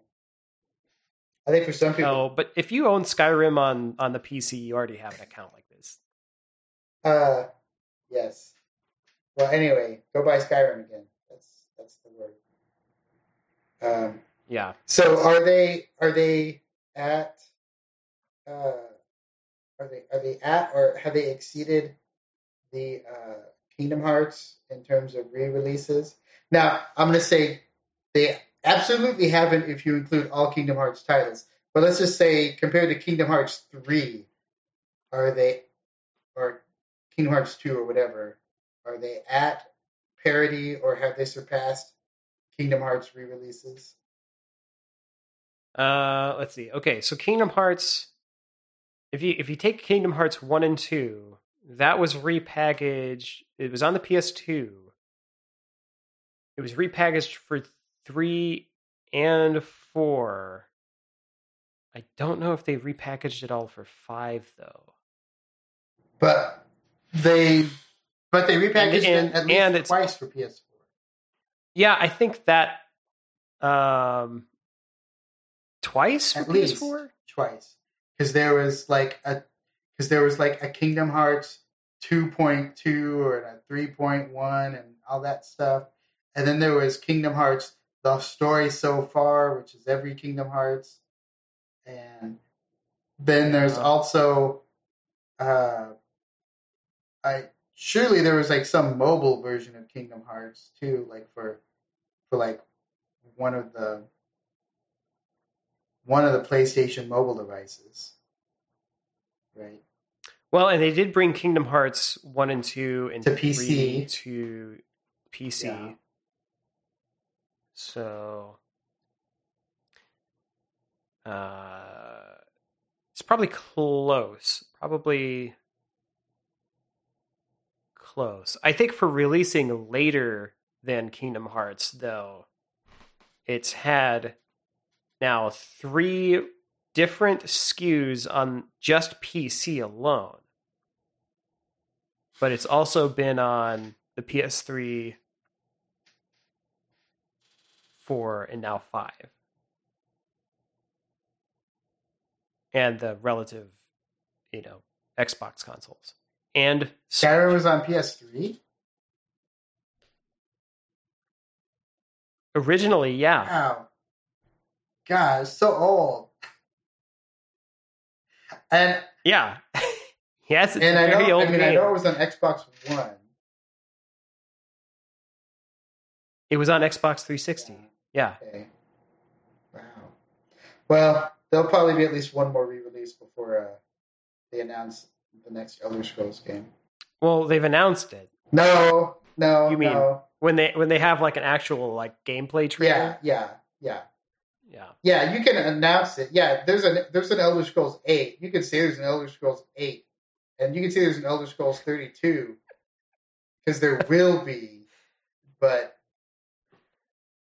I think for some people. No, but if you own Skyrim on, on the P C, you already have an account like this. Uh, yes. Well, anyway, go buy Skyrim again. That's that's the word. Um, yeah. So are they are they at uh, are they are they at or have they exceeded the uh, Kingdom Hearts in terms of re-releases? Now I'm going to say they absolutely haven't if you include all Kingdom Hearts titles. But let's just say compared to Kingdom Hearts three, are they or Kingdom Hearts two or whatever. Are they at parity, or have they surpassed Kingdom Hearts re-releases? Uh, let's see. Okay, so Kingdom Hearts, if you if you take Kingdom Hearts one and two, that was repackaged. It was on the P S two. It was repackaged for three and four. I don't know if they repackaged it all for five, though. But they... But they repackaged and, and, it at least and twice for P S four. Yeah, I think that um, twice for at P S four? Least twice, because there was like a because there was like a Kingdom Hearts two point two or a three point one and all that stuff, and then there was Kingdom Hearts The Story So Far, which is every Kingdom Hearts, and then there's uh, also uh, I. Surely there was like some mobile version of Kingdom Hearts too, like for for like one of the one of the PlayStation mobile devices, right? Well, and they did bring Kingdom Hearts one and two and to P C to P C. Yeah. So uh, it's probably close. Probably. Close. I think for releasing later than Kingdom Hearts, though, it's had now three different S K Us on just P C alone. But it's also been on the P S three, four, and now five. And the relative, you know, Xbox consoles. And Skyrim was on P S three? Originally, yeah. Wow. God, it's so old. And yeah. Yes, it's and a very I know, old I mean, game. I know it was on Xbox One. It was on Xbox three sixty. Yeah. Yeah. Okay. Wow. Well, there'll probably be at least one more re-release before uh, they announce the next Elder Scrolls game. Well, they've announced it. No, no, you mean no. when they when they have like an actual like gameplay trailer? Yeah, yeah, yeah, yeah. Yeah, you can announce it. Yeah, there's an there's an Elder Scrolls eight. You can say there's an Elder Scrolls eight, and you can say there's an Elder Scrolls thirty-two, because there will be. But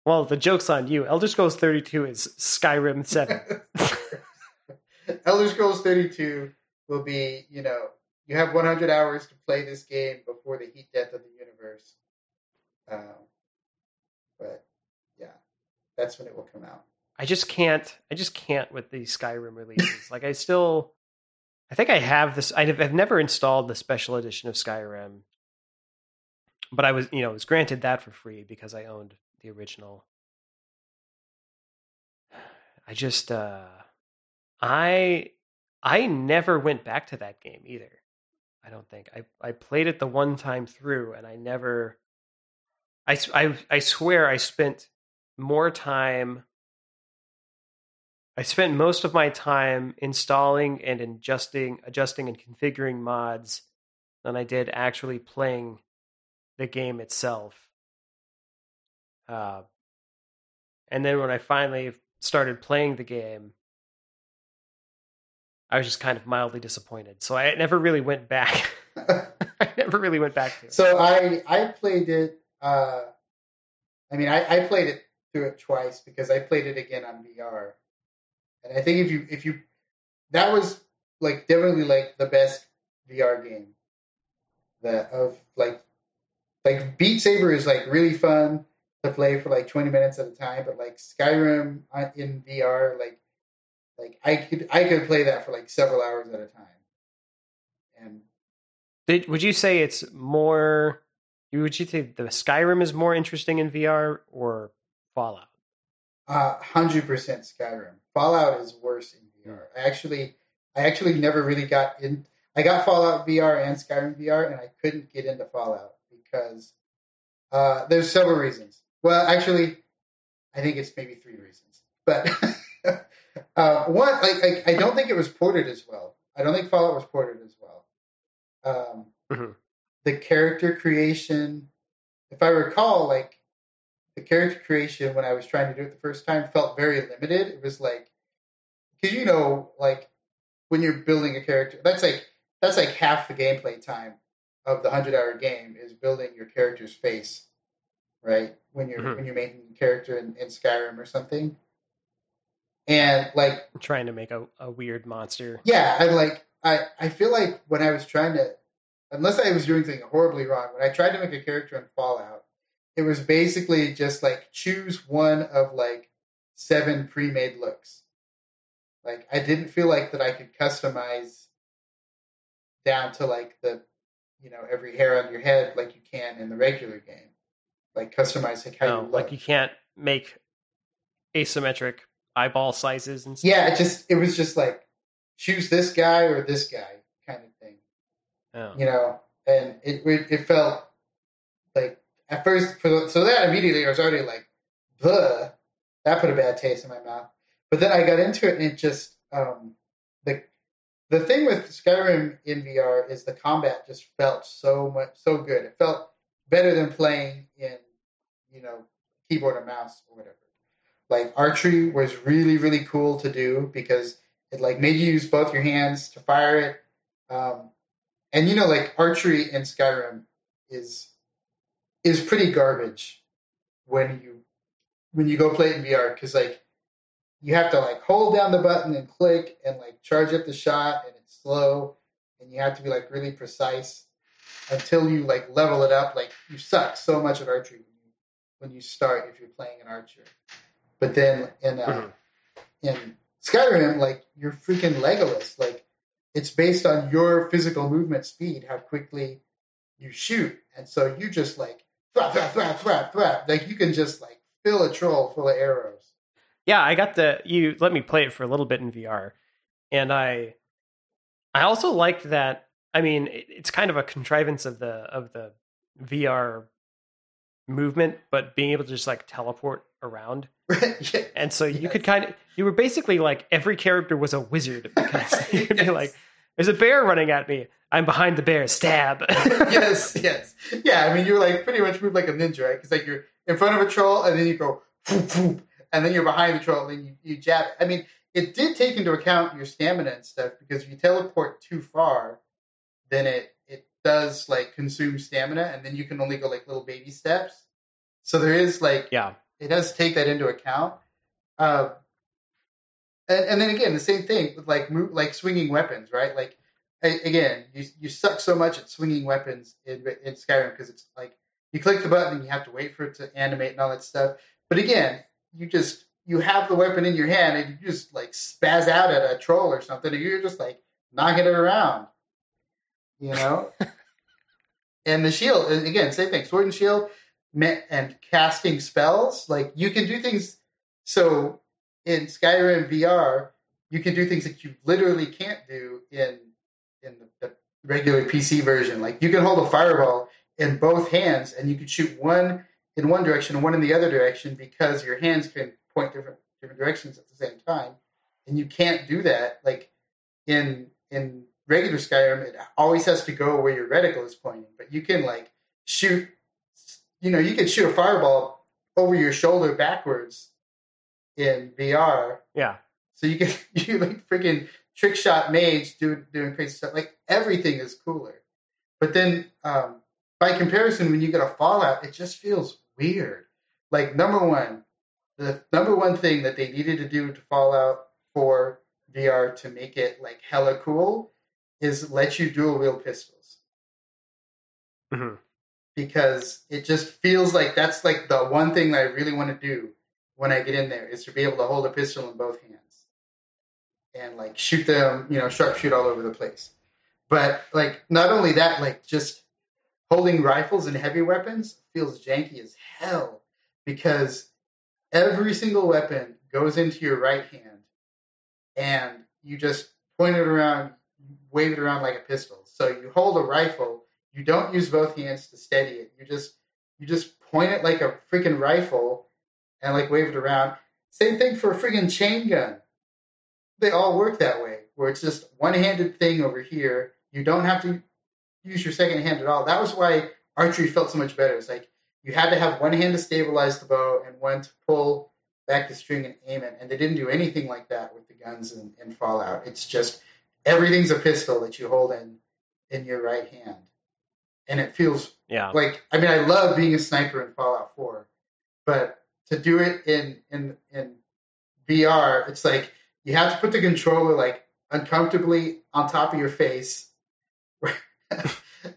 well, the joke's on you. Elder Scrolls thirty-two is Skyrim seven. Elder Scrolls thirty-two. Will be, you know, you have one hundred hours to play this game before the heat death of the universe. Um, but yeah, that's when it will come out. I just can't. I just can't with the Skyrim releases. Like I still, I think I have this. I've, I've never installed the special edition of Skyrim, but I was, you know, I was granted that for free because I owned the original. I just, uh, I. I never went back to that game either. I don't think I, I played it the one time through, and I never. I, I, I swear I spent more time. I spent most of my time installing and adjusting, adjusting and configuring mods than I did actually playing the game itself. Uh, and then when I finally started playing the game, I was just kind of mildly disappointed. So I never really went back. I never really went back to it. So I, I played it. Uh, I mean, I, I played it through it twice because I played it again on V R. And I think if you, if you, that was like definitely like the best V R game that of like, like Beat Saber is like really fun to play for like twenty minutes at a time. But like Skyrim in V R, like, Like I could, I could play that for like several hours at a time, and Did, would you say it's more... Would you say the Skyrim is more interesting in V R or Fallout? Uh, one hundred percent Skyrim. Fallout is worse in V R. I actually, I actually never really got in... I got Fallout V R and Skyrim V R, and I couldn't get into Fallout because uh, there's several reasons. Well, actually, I think it's maybe three reasons. But uh, one, I, I, I don't think it was ported as well. I don't think Fallout was ported as well. Um, mm-hmm. The character creation, if I recall, like the character creation when I was trying to do it the first time felt very limited. It was like, because you know, like when you're building a character, that's like that's like half the gameplay time of the hundred-hour game is building your character's face, right? When you're mm-hmm. when you're making a character in, in Skyrim or something, and like I'm trying to make a, a weird monster. Yeah, I like. I, I feel like when I was trying to, unless I was doing something horribly wrong, when I tried to make a character in Fallout, it was basically just like choose one of like seven pre-made looks. Like I didn't feel like that I could customize down to like the, you know, every hair on your head like you can in the regular game. Like customize like how no, you look. Like you can't make asymmetric eyeball sizes and stuff. Yeah, it just it was just like choose this guy or this guy kind of thing, oh. you know, and it, it felt like at first, for, so that immediately I was already like, bleh, that put a bad taste in my mouth. But then I got into it and it just, um, the, the thing with Skyrim in V R is the combat just felt so much, so good. It felt better than playing in, you know, keyboard or mouse or whatever. Like archery was really, really cool to do because it, like, made you use both your hands to fire it. Um, and, you know, like, archery in Skyrim is is pretty garbage when you when you go play it in V R because, like, you have to, like, hold down the button and click and, like, charge up the shot, and it's slow, and you have to be, like, really precise until you, like, level it up. Like, you suck so much at archery when you, when you start if you're playing an archer. But then in uh, mm-hmm. in... Skyrim, like, you're freaking Legolas. Like, it's based on your physical movement speed, how quickly you shoot. And so you just, like, thwap, thwap, thwap, thwap, thwap. Like, you can just, like, fill a troll full of arrows. Yeah, I got the... You let me play it for a little bit in V R. And I I also liked that... I mean, it, it's kind of a contrivance of the of the V R movement, but being able to just, like, teleport around. yeah. And so you yes. could kind of... You were basically like every character was a wizard because you'd yes. be like, there's a bear running at me. I'm behind the bear. Stab. yes, yes. Yeah, I mean, you like pretty much move like a ninja, right? Because like you're in front of a troll and then you go, whoop, whoop, and then you're behind the troll and then you, you jab it. I mean, it did take into account your stamina and stuff because if you teleport too far, then it, it does like consume stamina and then you can only go like little baby steps. So there is like, yeah, it does take that into account. Uh, And, and then again, the same thing with like move, like swinging weapons, right? Like a, again, you you suck so much at swinging weapons in, in Skyrim because it's like you click the button and you have to wait for it to animate and all that stuff. But again, you just you have the weapon in your hand and you just like spaz out at a troll or something, and you're just like knocking it around, you know. And the shield, and again, same thing, sword and shield, and casting spells. Like you can do things so. In Skyrim V R, you can do things that you literally can't do in in the, the regular P C version. Like you can hold a fireball in both hands, and you can shoot one in one direction and one in the other direction because your hands can point different different directions at the same time, and you can't do that. Like in in regular Skyrim, it always has to go where your reticle is pointing. But you can like shoot, you know, you can shoot a fireball over your shoulder backwards. In V R, yeah. So you can you like freaking trick shot mage doing doing crazy stuff. Like everything is cooler, but then um, by comparison, when you get a Fallout, it just feels weird. Like number one, the number one thing that they needed to do to Fallout for V R to make it like hella cool is let you dual wield pistols, mm-hmm. because it just feels like that's like the one thing that I really want to do. When I get in there, is to be able to hold a pistol in both hands and like shoot them, you know, sharpshoot all over the place. But, like, not only that, like, just holding rifles and heavy weapons feels janky as hell because every single weapon goes into your right hand and you just point it around, wave it around like a pistol. So you hold a rifle, you don't use both hands to steady it. You just you just point it like a freaking rifle and, like, wave it around. Same thing for a freaking chain gun. They all work that way, where it's just one-handed thing over here. You don't have to use your second hand at all. That was why archery felt so much better. It's like you had to have one hand to stabilize the bow and one to pull back the string and aim it. And they didn't do anything like that with the guns in, in Fallout. It's just everything's a pistol that you hold in in your right hand. And it feels yeah. like, I mean, I love being a sniper in Fallout four, but to do it in in in V R, it's like you have to put the controller like uncomfortably on top of your face.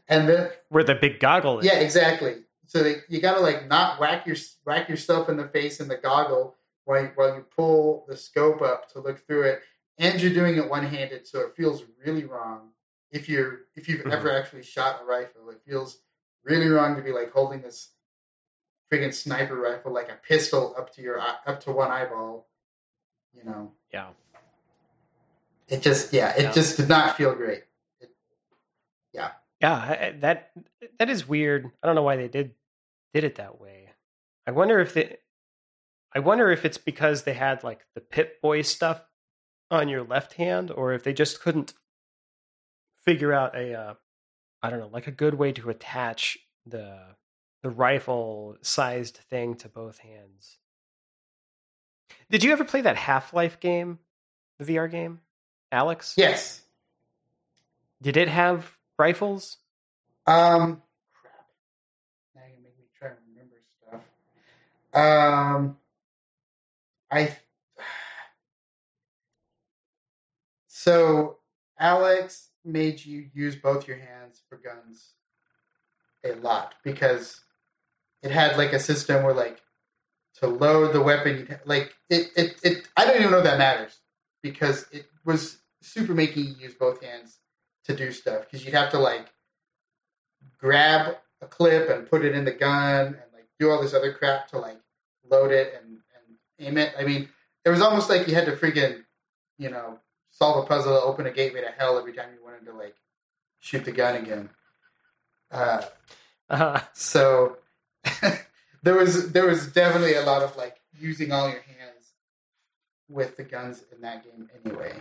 And then where the big goggle is. Yeah, exactly. So that you got to like not whack your whack yourself in the face in the goggle while you, while you pull the scope up to look through it, and you're doing it one-handed, so it feels really wrong. If you're if you've mm-hmm. ever actually shot a rifle, it feels really wrong to be like holding this freaking sniper rifle like a pistol up to your up to one eyeball, you know. Yeah. It just yeah, it yeah. just did not feel great. It, yeah. Yeah, that that is weird. I don't know why they did did it that way. I wonder if they, I wonder if it's because they had like the Pip Boy stuff on your left hand, or if they just couldn't figure out a uh, I don't know, like a good way to attach the the rifle sized thing to both hands. Did you ever play that Half-Life game, the V R game, Alyx? Yes. Did it have rifles? Um, crap. Now you make me try to remember stuff. Um, I so Alyx made you use both your hands for guns a lot because it had like a system where like to load the weapon, like it, it, it. I don't even know if that matters because it was super making you use both hands to do stuff because you'd have to like grab a clip and put it in the gun and like do all this other crap to like load it and, and aim it. I mean, it was almost like you had to freaking, you know, solve a puzzle, open a gateway to hell every time you wanted to like shoot the gun again. Uh, uh-huh. So there was there was definitely a lot of like using all your hands with the guns in that game anyway.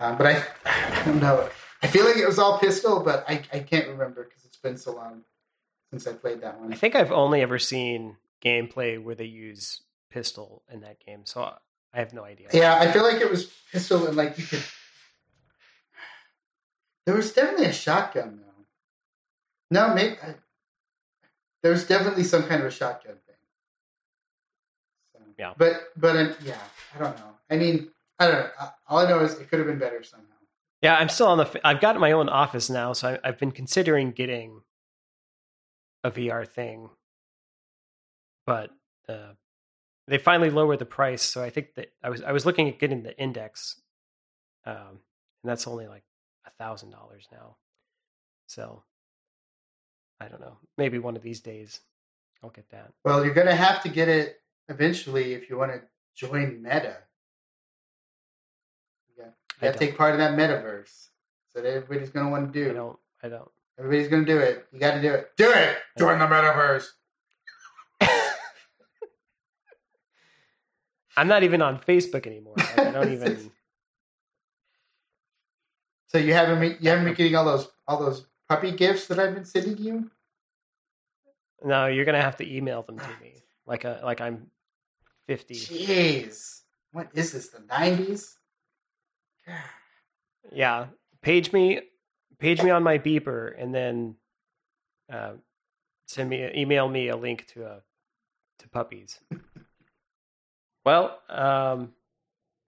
Um, but I, I don't know. I feel like it was all pistol, but I, I can't remember because it's been so long since I played that one. I think I've only ever seen gameplay where they use pistol in that game, so I have no idea. Yeah, I feel like it was pistol and like you could. There was definitely a shotgun though. No, maybe I... there was definitely some kind of a shotgun thing. So, yeah, but but um, yeah, I don't know. I mean. I don't know. All I know is it could have been better somehow. Yeah, I'm still on the... I've got my own office now, so I, I've been considering getting a V R thing. But uh, they finally lowered the price, so I think that... I was I was looking at getting the Index, um, and that's only like one thousand dollars now. So, I don't know. Maybe one of these days I'll get that. Well, you're going to have to get it eventually if you want to join Meta. You gotta take part in that metaverse. So that everybody's gonna want to do. I don't. I don't. Everybody's gonna do it. You gotta do it. Do it. Join the metaverse. I'm not even on Facebook anymore. Like, I don't even. So you haven't been, you haven't been getting all those all those puppy gifts that I've been sending you? No, you're gonna have to email them to me. Like a like I'm fifty. Jeez, what is this? The nineties? Yeah, page me, page me on my beeper, and then uh, send me, email me a link to a to puppies. Well, um,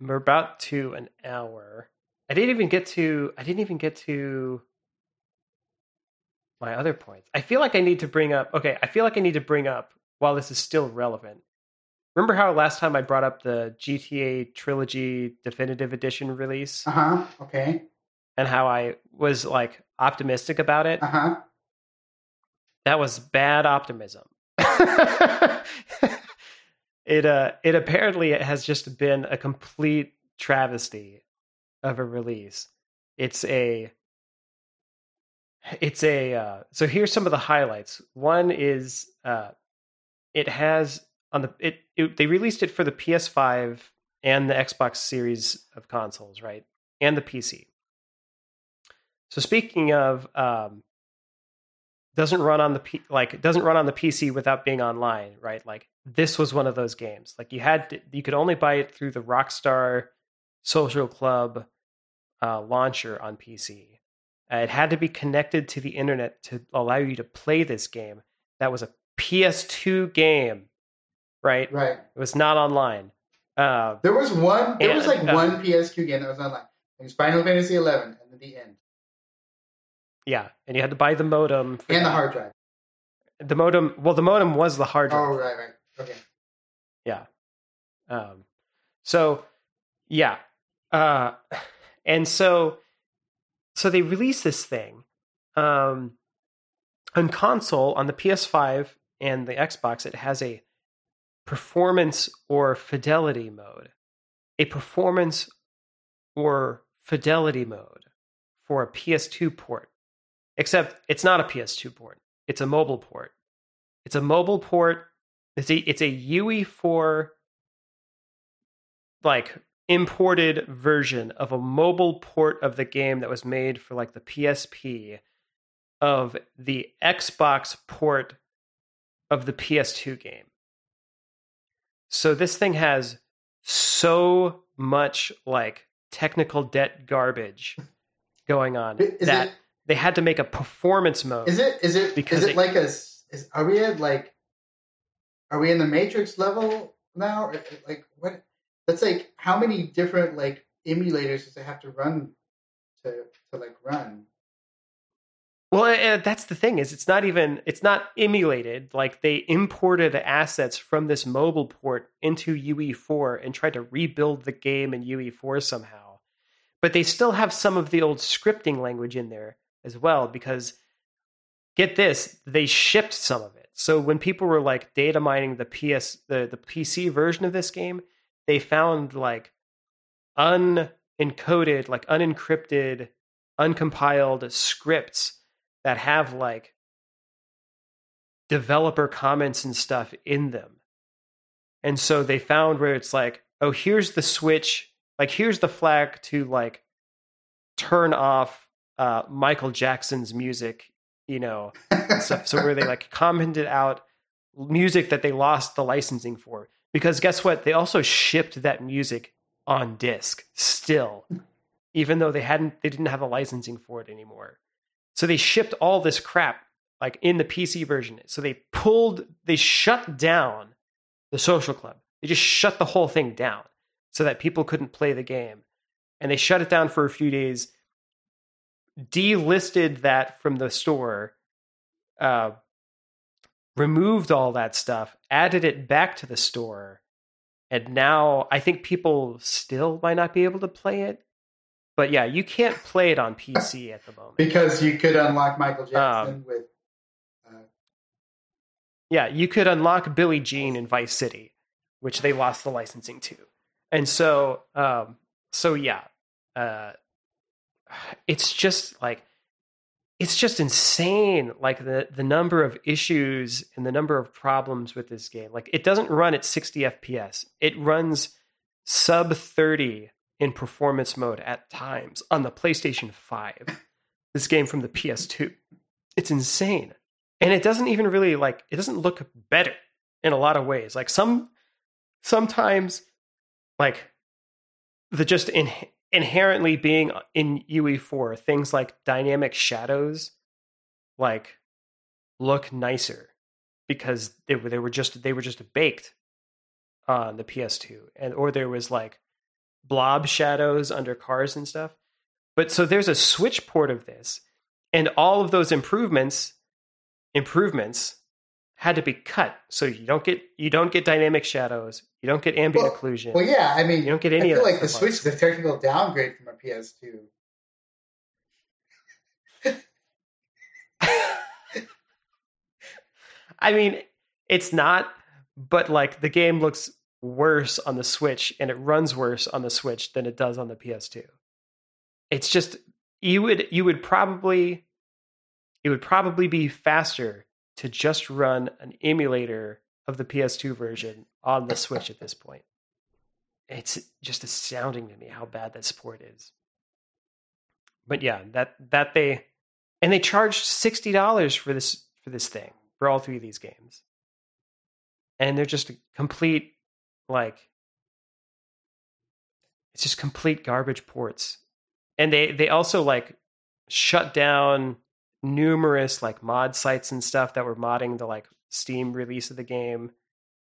we're about to an hour. I didn't even get to. I didn't even get to my other points. I feel like I need to bring up. Okay, I feel like I need to bring up while this is still relevant. Remember how last time I brought up the G T A Trilogy Definitive Edition release? Uh-huh, okay. and how I was like optimistic about it. Uh-huh. That was bad optimism. It uh, it apparently it has just been a complete travesty of a release. It's a, it's a. Uh, so here's some of the highlights. One is uh, it has on the it, it they released it for the P S five and the Xbox series of consoles, right, and the P C. So speaking of, um, doesn't run on the P, like doesn't run on the P C without being online, right? Like this was one of those games. Like you had to, you could only buy it through the Rockstar Social Club uh, launcher on P C. Uh, it had to be connected to the internet to allow you to play this game. That was a P S two game, right? Right. It was not online. Uh, there was one. There and, was like uh, one P S two game that was online. It was Final Fantasy eleven, and at the end. Yeah, and you had to buy the modem. For and the hard drive. The modem, well, the modem was the hard drive. Oh, right, right. Okay. Yeah. Um, so, yeah. Uh, and so, so they released this thing um, on console, on the P S five and the Xbox, it has a performance or fidelity mode. A performance or fidelity mode for a P S two port. Except it's not a P S two port. It's a mobile port. It's a mobile port. It's a, it's a U E four like imported version of a mobile port of the game that was made for like the P S P of the Xbox port of the P S two game. So this thing has so much like technical debt garbage going on is that... It- They had to make a performance mode. Is it? Is it? Because is it, it like a? Is, are we at like? Are we in the Matrix level now? Like what? That's like how many different like emulators does it have to run to to like run? Well, uh, that's the thing is it's not even it's not emulated. Like they imported the assets from this mobile port into U E four and tried to rebuild the game in U E four somehow, but they still have some of the old scripting language in there as well, because get this, they shipped some of it. So when people were like data mining the P S, the, the P C version of this game, they found like unencoded, like unencrypted, uncompiled scripts that have like developer comments and stuff in them. And so they found where it's like, oh, here's the switch. Like here's the flag to like turn off Uh, Michael Jackson's music, you know, stuff. So where they like commented out music that they lost the licensing for, because guess what? They also shipped that music on disc still, even though they hadn't, they didn't have a licensing for it anymore. So they shipped all this crap like in the P C version. So they pulled, they shut down the social club. They just shut the whole thing down so that people couldn't play the game. And they shut it down for a few days, delisted that from the store, uh, removed all that stuff, added it back to the store, and now I think people still might not be able to play it. But yeah, you can't play it on P C at the moment. Because you could unlock Michael Jackson um, with... Uh... Yeah, you could unlock Billie Jean in Vice City, which they lost the licensing to. And so, um, so yeah... Uh, it's just like, it's just insane. Like the, the number of issues and the number of problems with this game. Like it doesn't run at sixty F P S. It runs sub thirty in performance mode at times on the PlayStation five, this game from the P S two. It's insane. And it doesn't even really like, it doesn't look better in a lot of ways. Like some, sometimes like the just in, inherently being in U E four, things like dynamic shadows like look nicer because they were, they were just they were just baked on the P S two, and or there was like blob shadows under cars and stuff. But so there's a Switch port of this, and all of those improvements improvements had to be cut. So you don't get you don't get dynamic shadows. You don't get ambient well, occlusion. Well, yeah, I mean, you don't get any. I feel of like the Switch is a technical downgrade from a P S two. I mean, it's not, but like the game looks worse on the Switch and it runs worse on the Switch than it does on the P S two. It's just you would you would probably it would probably be faster to just run an emulator of the P S two version on the Switch at this point. It's just astounding to me how bad that support is. But yeah, that that they and they charged sixty dollars for this for this thing, for all three of these games. And they're just a complete like it's just complete garbage ports. And they they also like shut down numerous like mod sites and stuff that were modding the like Steam release of the game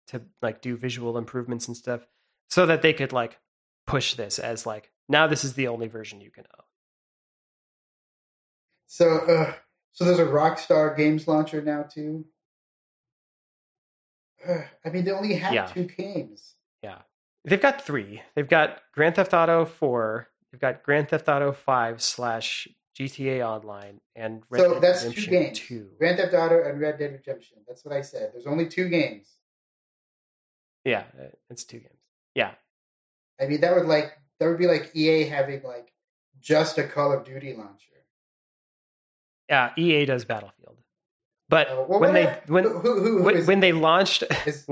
to like do visual improvements and stuff so that they could like push this as like, now this is the only version you can own. So, uh, so there's a Rockstar Games launcher now too. Uh, I mean, they only have yeah. two games. Yeah. They've got three. They've got Grand Theft Auto four. They've got Grand Theft Auto five slash G T A Online and Red so Dead that's Redemption two games. two. Grand Theft Auto and Red Dead Redemption. That's what I said. There's only two games. Yeah, it's two games. Yeah. I mean, that would like that would be like E A having like just a Call of Duty launcher. Yeah, E A does Battlefield, but uh, well, when they I, when who, who, when, who when they launched is,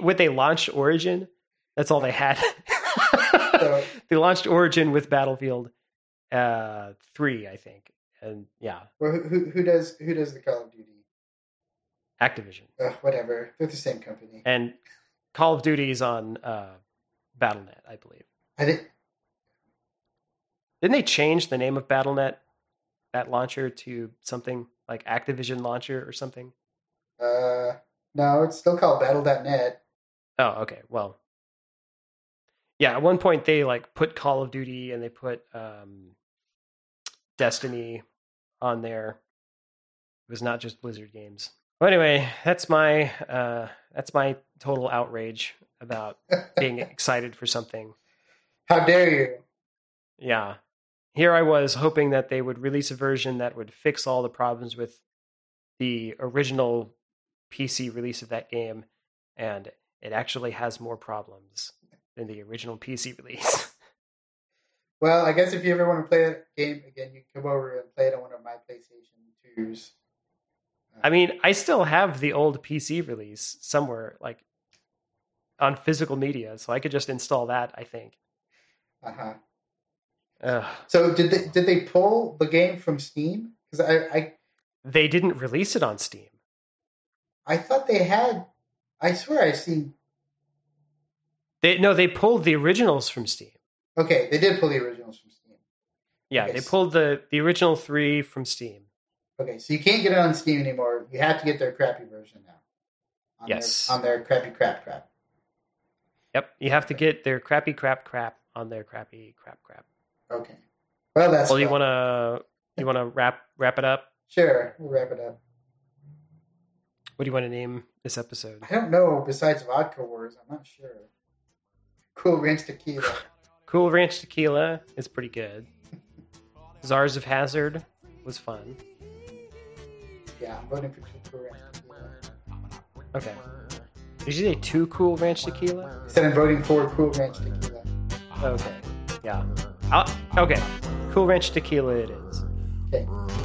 when they launched Origin, that's all they had. So, they launched Origin with Battlefield uh three, I think. And yeah, well, who who does who does the Call of Duty? Activision. Ugh, whatever, they're the same company. And Call of Duty is on uh Battle dot net, I believe. I think didn't they change the name of Battle dot net, that launcher, to something like Activision launcher or something? Uh no, it's still called Battle dot net. Oh, okay. Well, yeah, at one point they like put Call of Duty and they put um, Destiny on there. It was not just Blizzard games. Well, anyway, that's my uh, that's my total outrage about being excited for something. How dare you? Yeah, here I was hoping that they would release a version that would fix all the problems with the original P C release of that game, and it actually has more problems than the original P C release. Well, I guess if you ever want to play that game again, you can come over and play it on one of my PlayStation twos. Uh, I mean, I still have the old P C release somewhere, like on physical media, so I could just install that, I think. Uh-huh. Uh, so did they did they pull the game from Steam? Because I, I they didn't release it on Steam. I thought they had. I swear I've seen. They, no, they pulled the originals from Steam. Okay, they did pull the originals from Steam. Yeah, okay, they so, pulled the, the original three from Steam. Okay, so you can't get it on Steam anymore. You have to get their crappy version now. On yes. Their, on their crappy crap crap. Yep, you have okay. to get their crappy crap crap on their crappy crap crap. Okay. Well, that's Well, fun. you want to you want to wrap wrap it up? Sure, we'll wrap it up. What do you want to name this episode? I don't know, besides Vodka Wars, I'm not sure. Cool Ranch Tequila. Cool Ranch Tequila is pretty good. Czars of Hazzard was fun. Yeah, I'm voting for two Cool Ranch Tequila. Okay. Did you say two Cool Ranch Tequila? I said I'm voting for Cool Ranch Tequila. Okay. Yeah. I'll, okay. Cool Ranch Tequila it is. Okay.